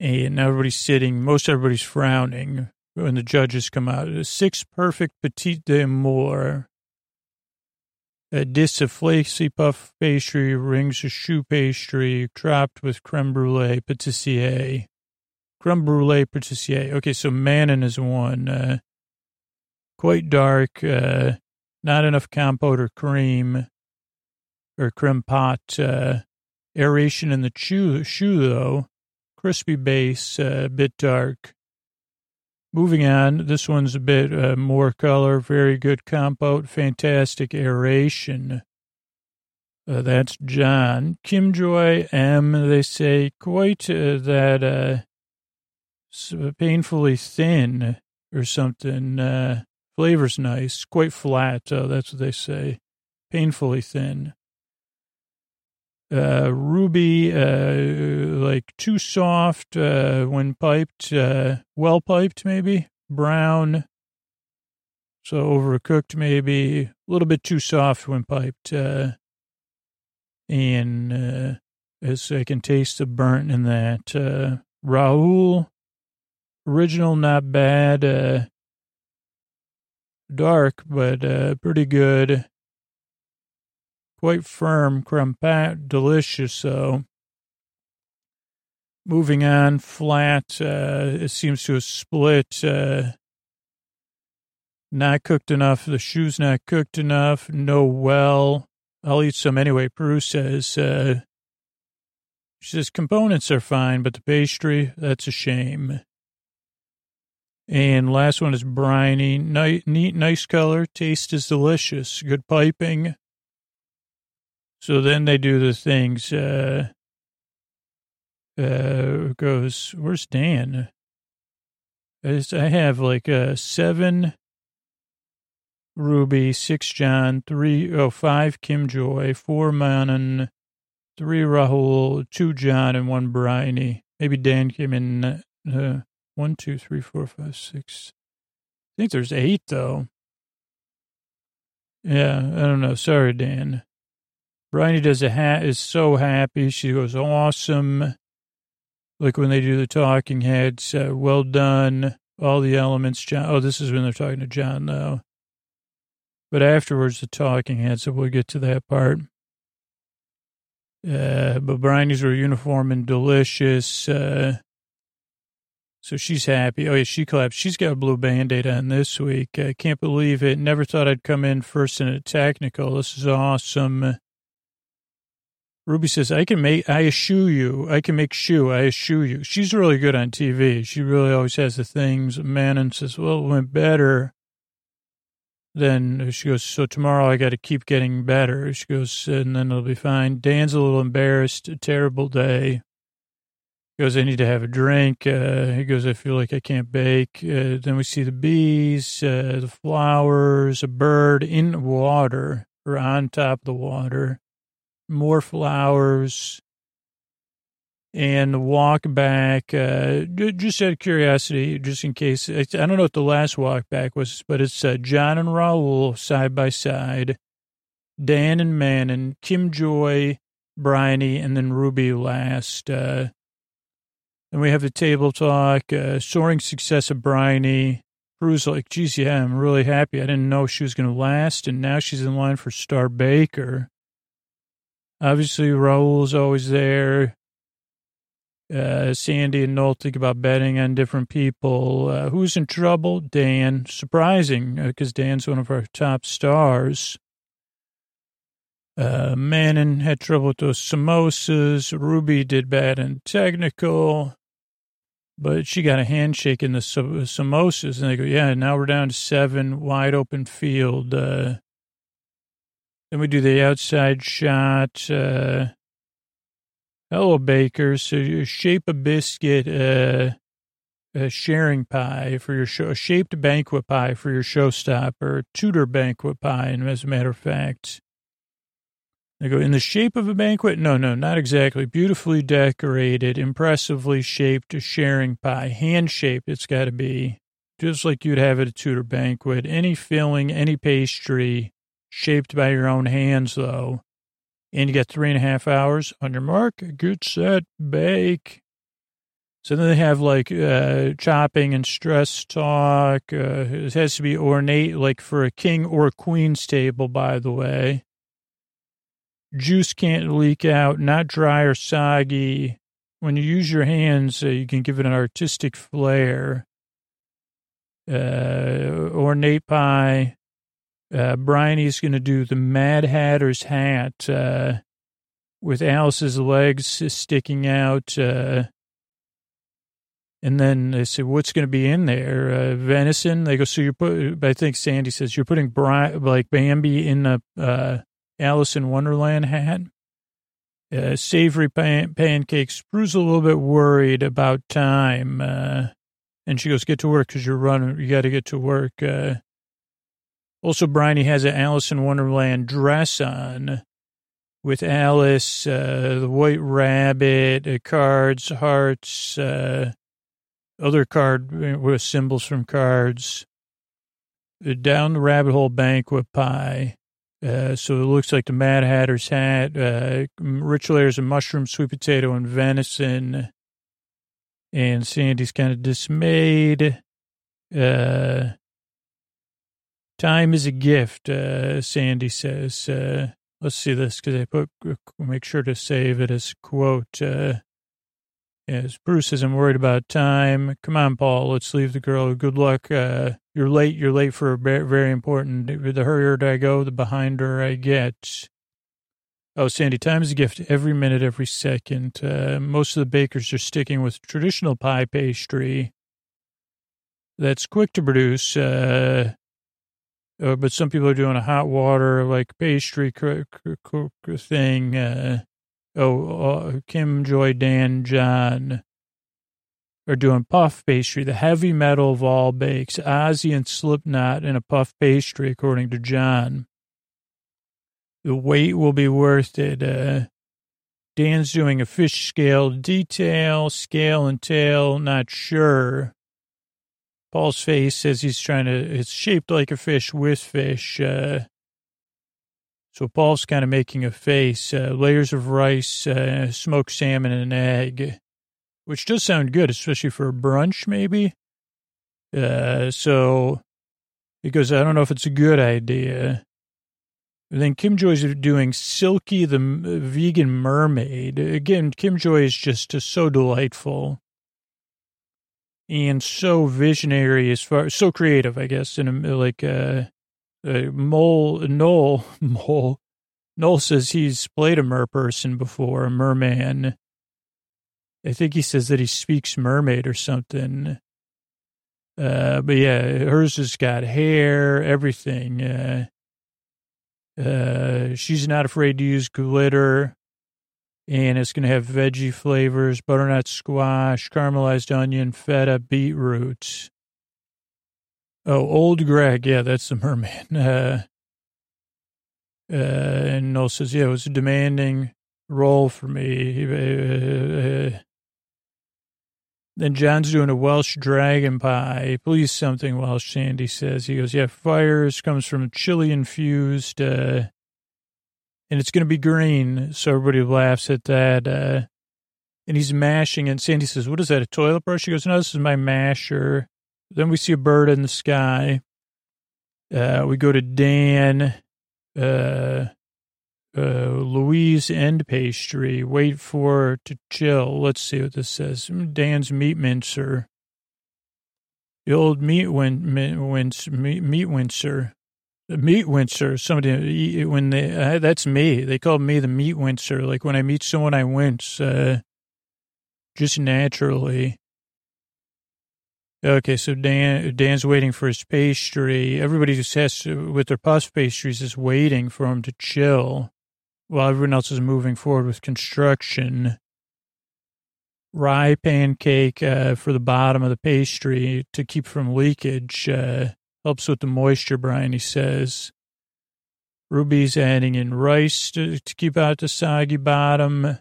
And now everybody's sitting. Most everybody's frowning when the judges come out. Six perfect petite de more. A dish of flaky puff pastry, rings of choux pastry, topped with creme brulee, pâtissier. Creme brulee pâtissier. Okay, so Manon is one. Quite dark. Not enough compote or cream or creme pot. Aeration in the choux, though. Crispy base, a bit dark. Moving on, this one's a bit more color. Very good compote. Fantastic aeration. That's John. Kim Joy M, they say, quite that... So painfully thin or something. Flavor's nice. Quite flat. That's what they say. Painfully thin. Ruby, like too soft when piped. Well piped, maybe. Brown. So overcooked, maybe. A little bit too soft when piped. And as I can taste the burnt in that. Rahul. Original, not bad, dark, but pretty good. Quite firm, creme pat, delicious, though. Moving on, flat, it seems to have split. Not cooked enough, the shoe's not cooked enough, no well. I'll eat some anyway, Prue says. She says, components are fine, but the pastry, that's a shame. And last one is briny. Neat, nice color. Taste is delicious. Good piping. So then they do the things. Goes, where's Dan? I have like 7 Ruby, 6 John, 5 Kim Joy, 4 Manon, 3 Rahul, 2 John, and 1 Bryony. Maybe Dan came in 1, 2, 3, 4, 5, 6. I think there's 8 though. Yeah, I don't know. Sorry, Dan. Bryony does a hat is so happy. She goes, awesome. Like when they do the talking heads, well done. All the elements, John. Oh, this is when they're talking to John though. But afterwards, the talking heads. So we'll get to that part. But Bryony's were uniform and delicious. So she's happy. Oh, yeah, she claps. She's got a blue Band-Aid on this week. I can't believe it. Never thought I'd come in first in a technical. This is awesome. Ruby says, I can make shoe. She's really good on TV. She really always has the things. Manon says, well, it went better. Then she goes, so tomorrow I got to keep getting better. She goes, and then it'll be fine. Dan's a little embarrassed. A terrible day. He goes, I need to have a drink. He goes, I feel like I can't bake. Then we see the bees, the flowers, a bird in water or on top of the water, more flowers, and the walk back. Just out of curiosity, just in case, I don't know what the last walk back was, but it's John and Rahul side by side, Dan and Manon, Kim Joy, Bryony, and then Ruby last. And we have the table talk, soaring success of Bryony. Prue's like, geez, yeah, I'm really happy. I didn't know she was going to last, and now she's in line for Star Baker. Obviously, Rahul's always there. Sandy and Noel think about betting on different people. Who's in trouble? Dan. Surprising, because Dan's one of our top stars. Manon had trouble with those samosas. Ruby did bad in technical. But she got a handshake in the samosas, and they go, yeah, now we're down to 7, wide open field. Then we do the outside shot. Hello, Baker. So you shape a biscuit, a sharing pie for your show, a shaped banquet pie for your showstopper, Tudor banquet pie, and as a matter of fact. They go, in the shape of a banquet? No, not exactly. Beautifully decorated, impressively shaped sharing pie. Hand-shaped, it's got to be. Just like you'd have at a Tudor banquet. Any filling, any pastry, shaped by your own hands, though. And you got 3.5 hours on your mark. Good, set, bake. So then they have, like, chopping and stress talk. It has to be ornate, like for a king or a queen's table, by the way. Juice can't leak out, not dry or soggy. When you use your hands, you can give it an artistic flair. Ornate pie. Bryony's going to do the Mad Hatter's hat with Alice's legs sticking out. And then they say, what's going to be in there? Venison? They go, so you're put. I think Sandy says, you're putting Bambi in the... Alice in Wonderland hat, savory pancakes. Prue's a little bit worried about time, and she goes, get to work because you're running. You got to get to work. Also, Bryony has an Alice in Wonderland dress on with Alice, the White Rabbit, cards, hearts, other card with symbols from cards, down the rabbit hole banquet pie. So it looks like the Mad Hatter's hat, rich layers of mushroom, sweet potato, and venison. And Sandy's kind of dismayed. Time is a gift, Sandy says. Let's see this, because I make sure to save it as a quote. As Bruce says, I'm worried about time. Come on, Paul, let's leave the girl. Good luck. You're late for a very important, the hurrier I go, the behinder I get. Oh, Sandy, time is a gift every minute, every second. Most of the bakers are sticking with traditional pie pastry that's quick to produce. But some people are doing a hot water, like, pastry thing. Kim Joy, Dan, John are doing puff pastry, the heavy metal of all bakes. Ozzy and Slipknot in a puff pastry, according to John. The wait will be worth it. Dan's doing a fish scale detail, scale and tail, not sure. Paul's face says he's trying to, it's shaped like a fish with fish. So Paul's kind of making a face. Layers of rice, smoked salmon, and an egg, which does sound good, especially for a brunch, maybe. So he goes, I don't know if it's a good idea. And then Kim Joy's doing Silky, the vegan mermaid. Again, Kim Joy is just so delightful and so visionary, as far so creative, I guess. And like Noel says he's played a merperson before, a merman. I think he says that he speaks mermaid or something. But yeah, hers has got hair, everything. She's not afraid to use glitter, and it's going to have veggie flavors, butternut squash, caramelized onion, feta, beetroot. Oh, Old Greg. Yeah, that's the merman. And Noel says, yeah, it was a demanding role for me. Then John's doing a Welsh dragon pie. Please something Welsh, Sandy says. He goes, yeah, fires comes from chili infused, and it's going to be green. So everybody laughs at that. And he's mashing, and Sandy says, what is that, a toilet brush? She goes, no, this is my masher. Then we see a bird in the sky. We go to Dan, Louise and pastry, wait for to chill. Let's see what this says. Dan's meat mincer. The old meat wincer. Somebody, when they, that's me. They called me the meat wincer. Like when I meet someone, I wince, just naturally. Okay, so Dan's waiting for his pastry. Everybody just has to, with their puff pastries, is waiting for him to chill, while everyone else is moving forward with construction. Rye pancake for the bottom of the pastry to keep from leakage. Helps with the moisture, Bryony says. Ruby's adding in rice to keep out the soggy bottom.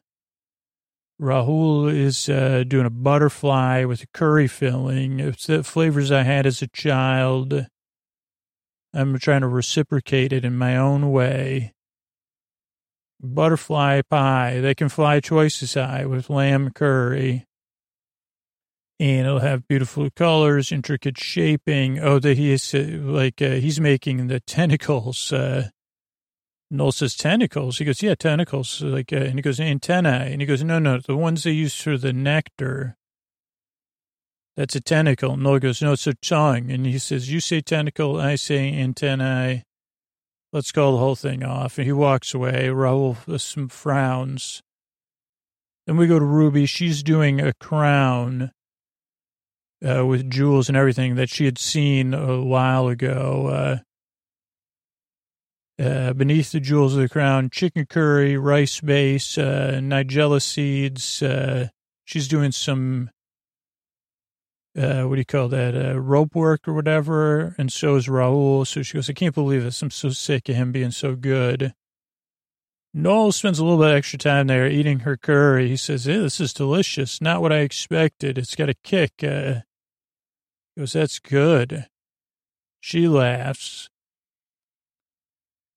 Rahul is doing a butterfly with a curry filling. It's the flavors I had as a child. I'm trying to reciprocate it in my own way. Butterfly pie. They can fly twice as high with lamb curry. And it'll have beautiful colors, intricate shaping. Oh, that he is like, he's making the tentacles. Noel says, tentacles? He goes, yeah, tentacles. Like, and he goes, antennae. And he goes, no, the ones they use for the nectar. That's a tentacle. Noel goes, no, it's a tongue. And he says, you say tentacle, I say antennae. Let's call the whole thing off. And he walks away. Rahul some frowns. Then we go to Ruby. She's doing a crown with jewels and everything that she had seen a while ago. Beneath the jewels of the crown, chicken curry, rice base, nigella seeds. She's doing some, what do you call that, rope work or whatever, and so is Rahul. So she goes, I can't believe this. I'm so sick of him being so good. Noel spends a little bit of extra time there eating her curry. He says, hey, this is delicious. Not what I expected. It's got a kick. He goes, that's good. She laughs.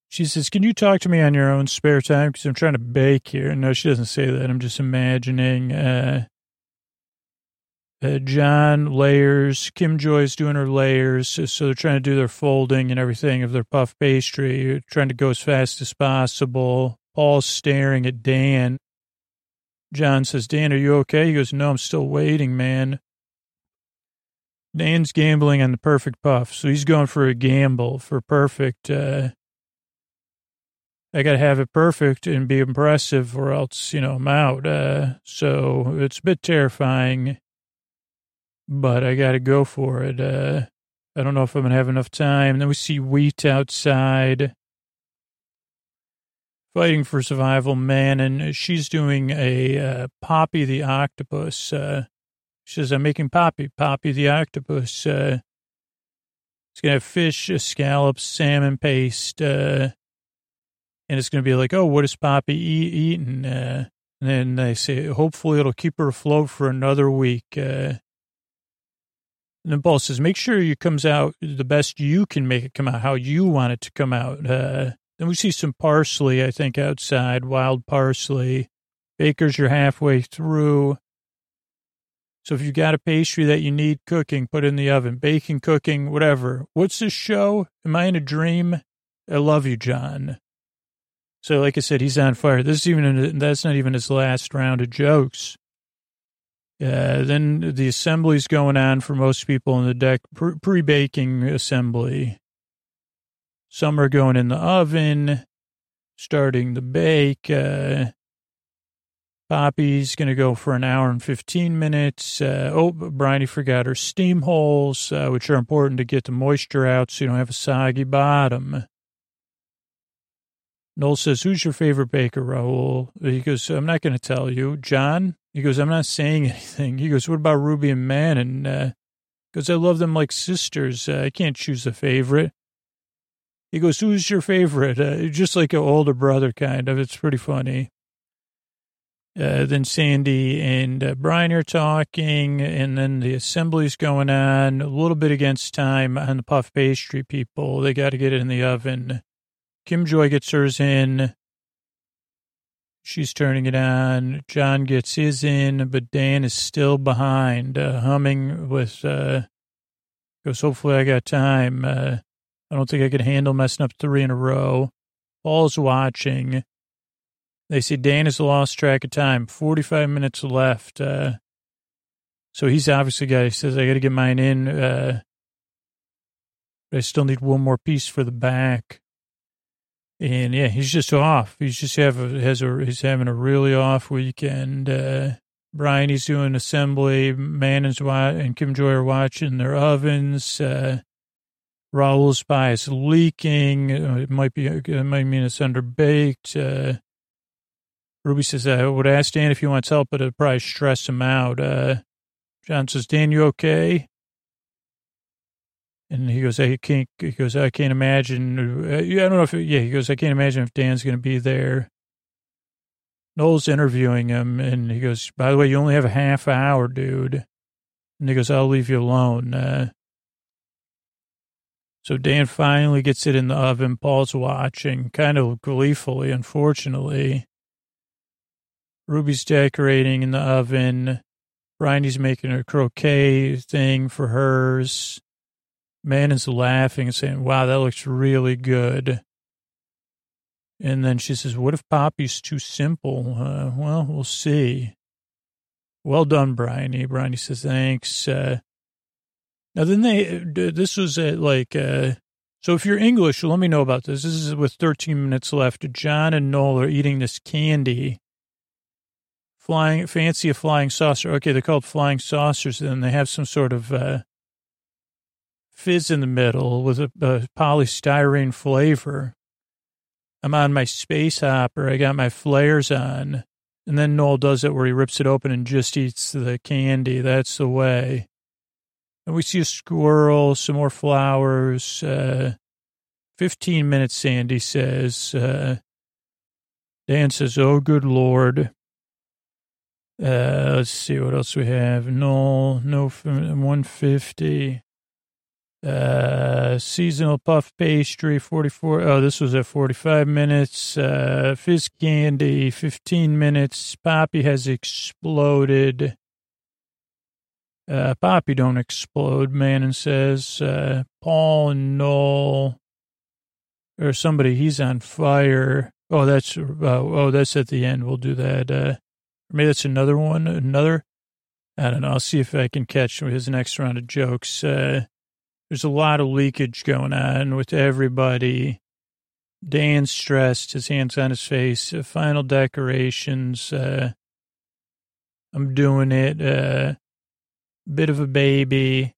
She says, can you talk to me on your own spare time? Because I'm trying to bake here. No, she doesn't say that. I'm just imagining. John layers. Kim Joy's doing her layers. So they're trying to do their folding and everything of their puff pastry, trying to go as fast as possible. Paul's staring at Dan. John says, Dan, are you okay? He goes, no, I'm still waiting, man. Dan's gambling on the perfect puff. So he's going for a gamble for perfect. I got to have it perfect and be impressive or else, you know, I'm out. So it's a bit terrifying, but I got to go for it. I don't know if I'm going to have enough time. Then we see Wheat outside fighting for survival, man. And she's doing a Poppy the Octopus. She says, I'm making Poppy the Octopus. It's going to have fish, scallops, salmon paste. And it's going to be like, oh, what is Poppy eating? And then they say, hopefully it'll keep her afloat for another week. And then Paul says, make sure it comes out the best you can make it come out, how you want it to come out. Then we see some parsley, I think, outside, wild parsley. Bakers, you're halfway through. So if you got a pastry that you need cooking, put it in the oven. Baking, cooking, whatever. What's this show? Am I in a dream? I love you, John. So like I said, he's on fire. That's not even his last round of jokes. Then the assembly's going on for most people in the deck, pre-baking assembly. Some are going in the oven, starting the bake. Poppy's going to go for an hour and 15 minutes. Bryony forgot her steam holes, which are important to get the moisture out so you don't have a soggy bottom. Noel says, who's your favorite baker, Rahul? He goes, I'm not going to tell you. John? He goes, I'm not saying anything. He goes, what about Ruby and Manon? He goes, I love them like sisters. I can't choose a favorite. He goes, who's your favorite? Just like an older brother, kind of. It's pretty funny. Then Sandy and Brian are talking, and then the assembly's going on. A little bit against time on the puff pastry people. They got to get it in the oven. Kim Joy gets hers in. She's turning it on. John gets his in, but Dan is still behind, humming with, goes, hopefully I got time. I don't think I could handle messing up 3 in a row. Paul's watching. They say Dan has lost track of time. 45 minutes left. So he's obviously got, he says, I got to get mine in. But I still need one more piece for the back. And yeah, he's just off. He's just he's having a really off weekend. Bryony's doing assembly. Manon's and Kim Joy are watching their ovens. Raul's pie is leaking. It might mean it's underbaked. Ruby says, I would ask Dan if he wants help, but it'd probably stress him out. John says, Dan, you okay? And he goes, I can't imagine. He goes, I can't imagine if Dan's going to be there. Noel's interviewing him, and he goes, by the way, you only have a half hour, dude. And he goes, I'll leave you alone. So Dan finally gets it in the oven. Paul's watching, kind of gleefully, unfortunately. Ruby's decorating in the oven. Bryony's making a croquet thing for hers. Manon's laughing and saying, wow, that looks really good. And then she says, what if Poppy's too simple? Well, we'll see. Well done, Bryony. Bryony says, thanks. Now, then this was at so if you're English, let me know about this. This is with 13 minutes left. John and Noel are eating this candy. Fancy a flying saucer. Okay, they're called flying saucers, and they have some sort of... fizz in the middle with a polystyrene flavor. I'm on my space hopper. I got my flares on. And then Noel does it where he rips it open and just eats the candy. That's the way. And we see a squirrel, some more flowers. 15 minutes, Sandy says. Dan says, oh, good Lord. Let's see what else we have. Noel, no, 150. Seasonal puff pastry, 44. Oh, this was at 45 minutes. Fizz candy, 15 minutes. Poppy has exploded. Poppy don't explode, Manon says. Paul and Noel, or somebody, he's on fire. Oh, that's at the end. We'll do that. Maybe that's another one. I don't know. I'll see if I can catch his next round of jokes. There's a lot of leakage going on with everybody. Dan's stressed, his hands on his face. Final decorations. I'm doing it. Bit of a baby.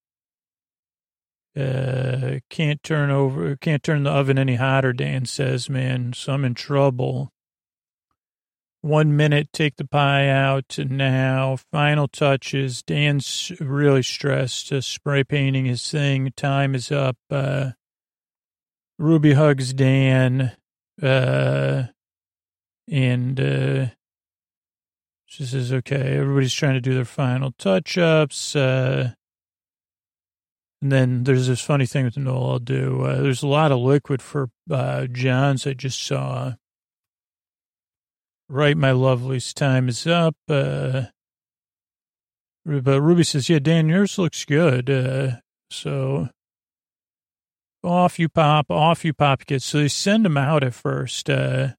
Can't turn the oven any hotter, Dan says, man, so I'm in trouble. 1 minute, take the pie out now. Final touches. Dan's really stressed, spray painting his thing. Time is up. Ruby hugs Dan. And she says, okay, everybody's trying to do their final touch-ups. And then there's this funny thing with Noel I'll do. There's a lot of liquid for John's I just saw. Right, my lovelies, time is up. But Ruby says, yeah, Dan, yours looks good. So off you pop, kids. So they send them out at first because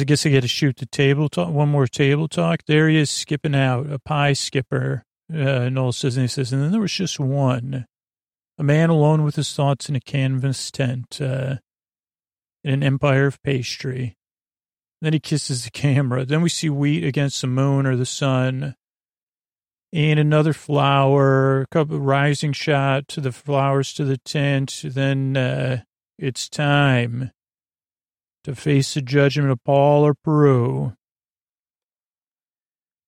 I guess they got to shoot the table talk, one more table talk. There he is skipping out, a pie skipper. Noel says, and he says, and then there was just one, a man alone with his thoughts in a canvas tent, in an empire of pastry. Then he kisses the camera. Then we see wheat against the moon or the sun, and another flower, a couple rising shot to the flowers to the tent. Then it's time to face the judgment of Paul or Prue.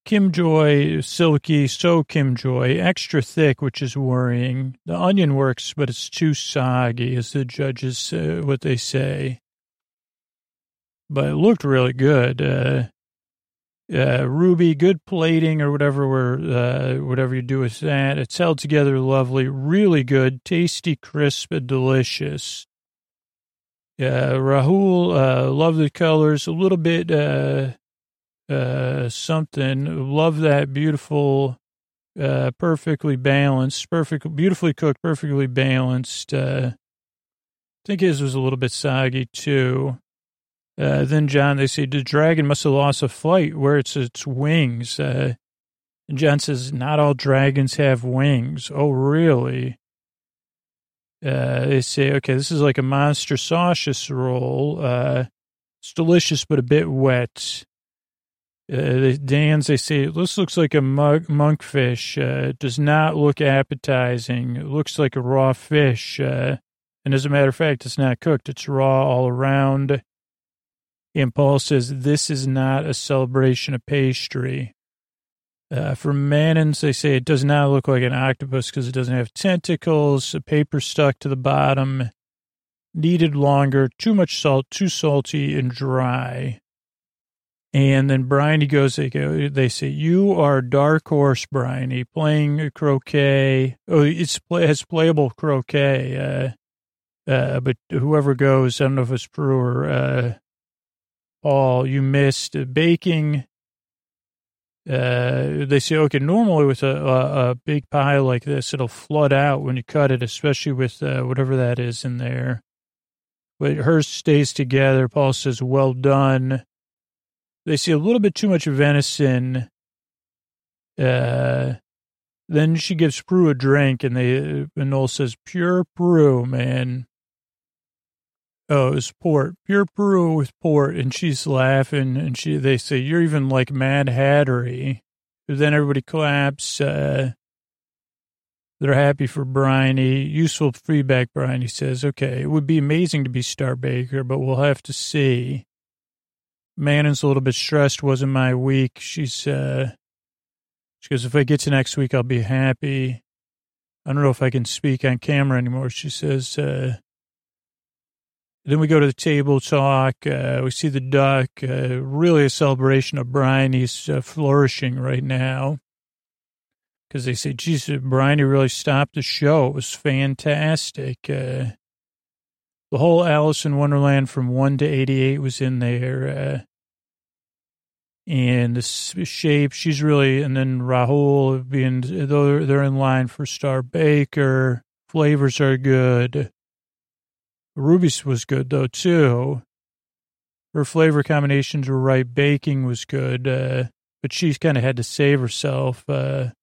Kim Joy, Silky, so Kim Joy, extra thick, which is worrying. The onion works, but it's too soggy, as the judges, what they say. But it looked really good. Ruby, good plating or whatever, whatever you do with that. It's held together lovely, really good, tasty, crisp, and delicious. Rahul, love the colors, a little bit... something. Love that beautiful, beautifully cooked, perfectly balanced. I think his was a little bit soggy too. Then John, they say, the dragon must have lost a fight where it's its wings. And John says, not all dragons have wings. Oh, really? They say, okay, this is like a monster sausage roll. It's delicious, but a bit wet. Dan's, they say, this looks like a monkfish. It does not look appetizing. It looks like a raw fish. And as a matter of fact, it's not cooked. It's raw all around. And Paul says, this is not a celebration of pastry. From Manon's, they say, it does not look like an octopus because it doesn't have tentacles, a paper stuck to the bottom, needed longer, too much salt, too salty and dry. And then Bryony goes, they say, you are dark horse, Bryony, playing croquet. Oh, it's playable croquet. But whoever goes, I don't know if it's Prue or Paul, you missed baking. They say, okay, normally with a big pie like this, it'll flood out when you cut it, especially with whatever that is in there. But hers stays together. Paul says, well done. They see a little bit too much venison. Then she gives Prue a drink, and Noel says, pure Prue, man. Oh, it's port. Pure Prue with port, and she's laughing, and they say, you're even like Mad Hattery. And then everybody claps. They're happy for Bryony. Useful feedback, Bryony says. Okay, it would be amazing to be Star Baker, but we'll have to see. Manon's a little bit stressed. Wasn't my week. She goes, if I get to next week, I'll be happy. I don't know if I can speak on camera anymore. She says, then we go to the table talk. We see the duck, really a celebration of Bryony's flourishing right now. Cause they say, geez, Bryony really stopped the show. It was fantastic. The whole Alice in Wonderland from 1 to 88 was in there. And the shape, she's really, and then Rahul, being, they're in line for Star Baker. Flavors are good. Ruby's was good, though, too. Her flavor combinations were right. Baking was good. But she's kind of had to save herself. Prue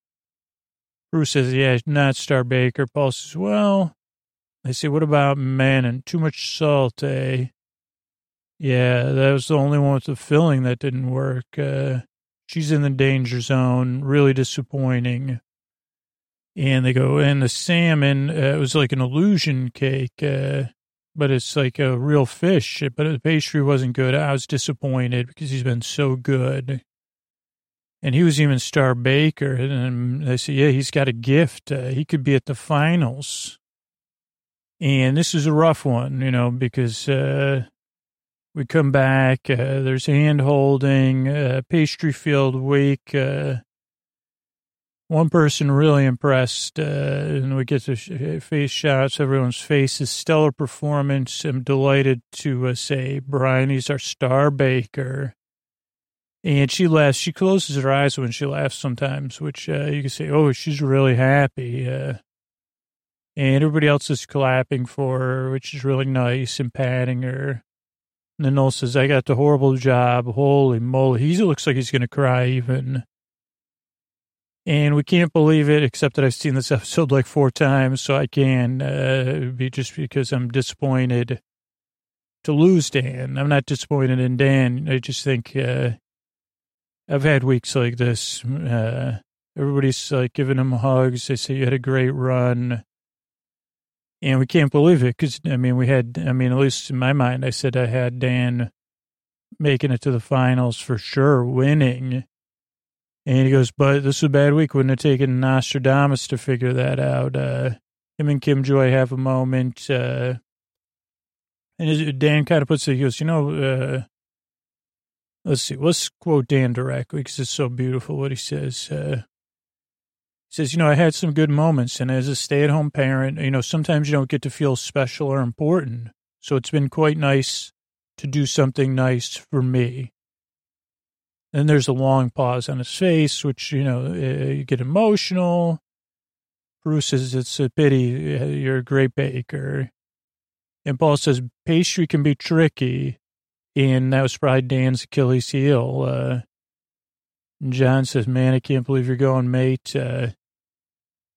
says, yeah, not Star Baker. Paul says, well... I say, what about Manon? Too much salt, eh? Yeah, that was the only one with the filling that didn't work. She's in the danger zone. Really disappointing. And they go, and the salmon, it was like an illusion cake, but it's like a real fish. But the pastry wasn't good. I was disappointed because he's been so good. And he was even star baker. And they said, yeah, he's got a gift. He could be at the finals. And this is a rough one, you know, because we come back, there's hand-holding, pastry field week, one person really impressed, and we get to face shots, everyone's faces, stellar performance. I'm delighted to say Bryony's our star baker. And she laughs. She closes her eyes when she laughs sometimes, which you can say, oh, she's really happy. And everybody else is clapping for her, which is really nice, and patting her. And then Noel says, I got the horrible job. Holy moly. He looks like he's going to cry even. And we can't believe it, except that I've seen this episode like 4 times, so I can be just because I'm disappointed to lose Dan. I'm not disappointed in Dan. I just think I've had weeks like this. Everybody's like giving him hugs. They say you had a great run, and we can't believe it because I mean, at least in my mind, I said I had Dan making it to the finals for sure, winning. And he goes, but this is a bad week. Wouldn't have taken Nostradamus to figure that out. Him and Kim Joy have a moment. And Dan kind of puts it, he goes, you know, let's see. Let's quote Dan directly because it's so beautiful what he says. He says, you know, I had some good moments. And as a stay-at-home parent, you know, sometimes you don't get to feel special or important. So it's been quite nice to do something nice for me. And there's a long pause on his face, which, you know, you get emotional. Prue says, it's a pity. You're a great baker. And Paul says, pastry can be tricky. And that was probably Dan's Achilles heel. John says, man, I can't believe you're going, mate.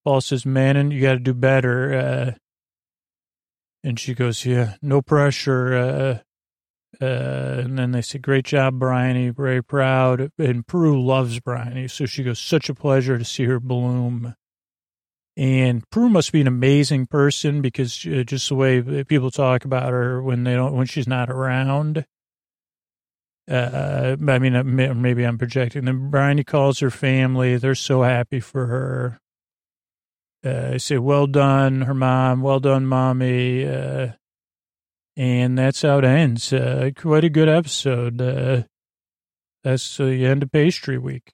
Paul says, Manon, you got to do better. And she goes, yeah, no pressure. And then they say, great job, Bryony, very proud. And Prue loves Bryony. So she goes, such a pleasure to see her bloom. And Prue must be an amazing person because just the way people talk about her when she's not around. I mean, maybe I'm projecting. Then Bryony calls her family. They're so happy for her. They say, well done, her mom. Well done, mommy. And that's how it ends. Quite a good episode. That's the end of Pastry Week.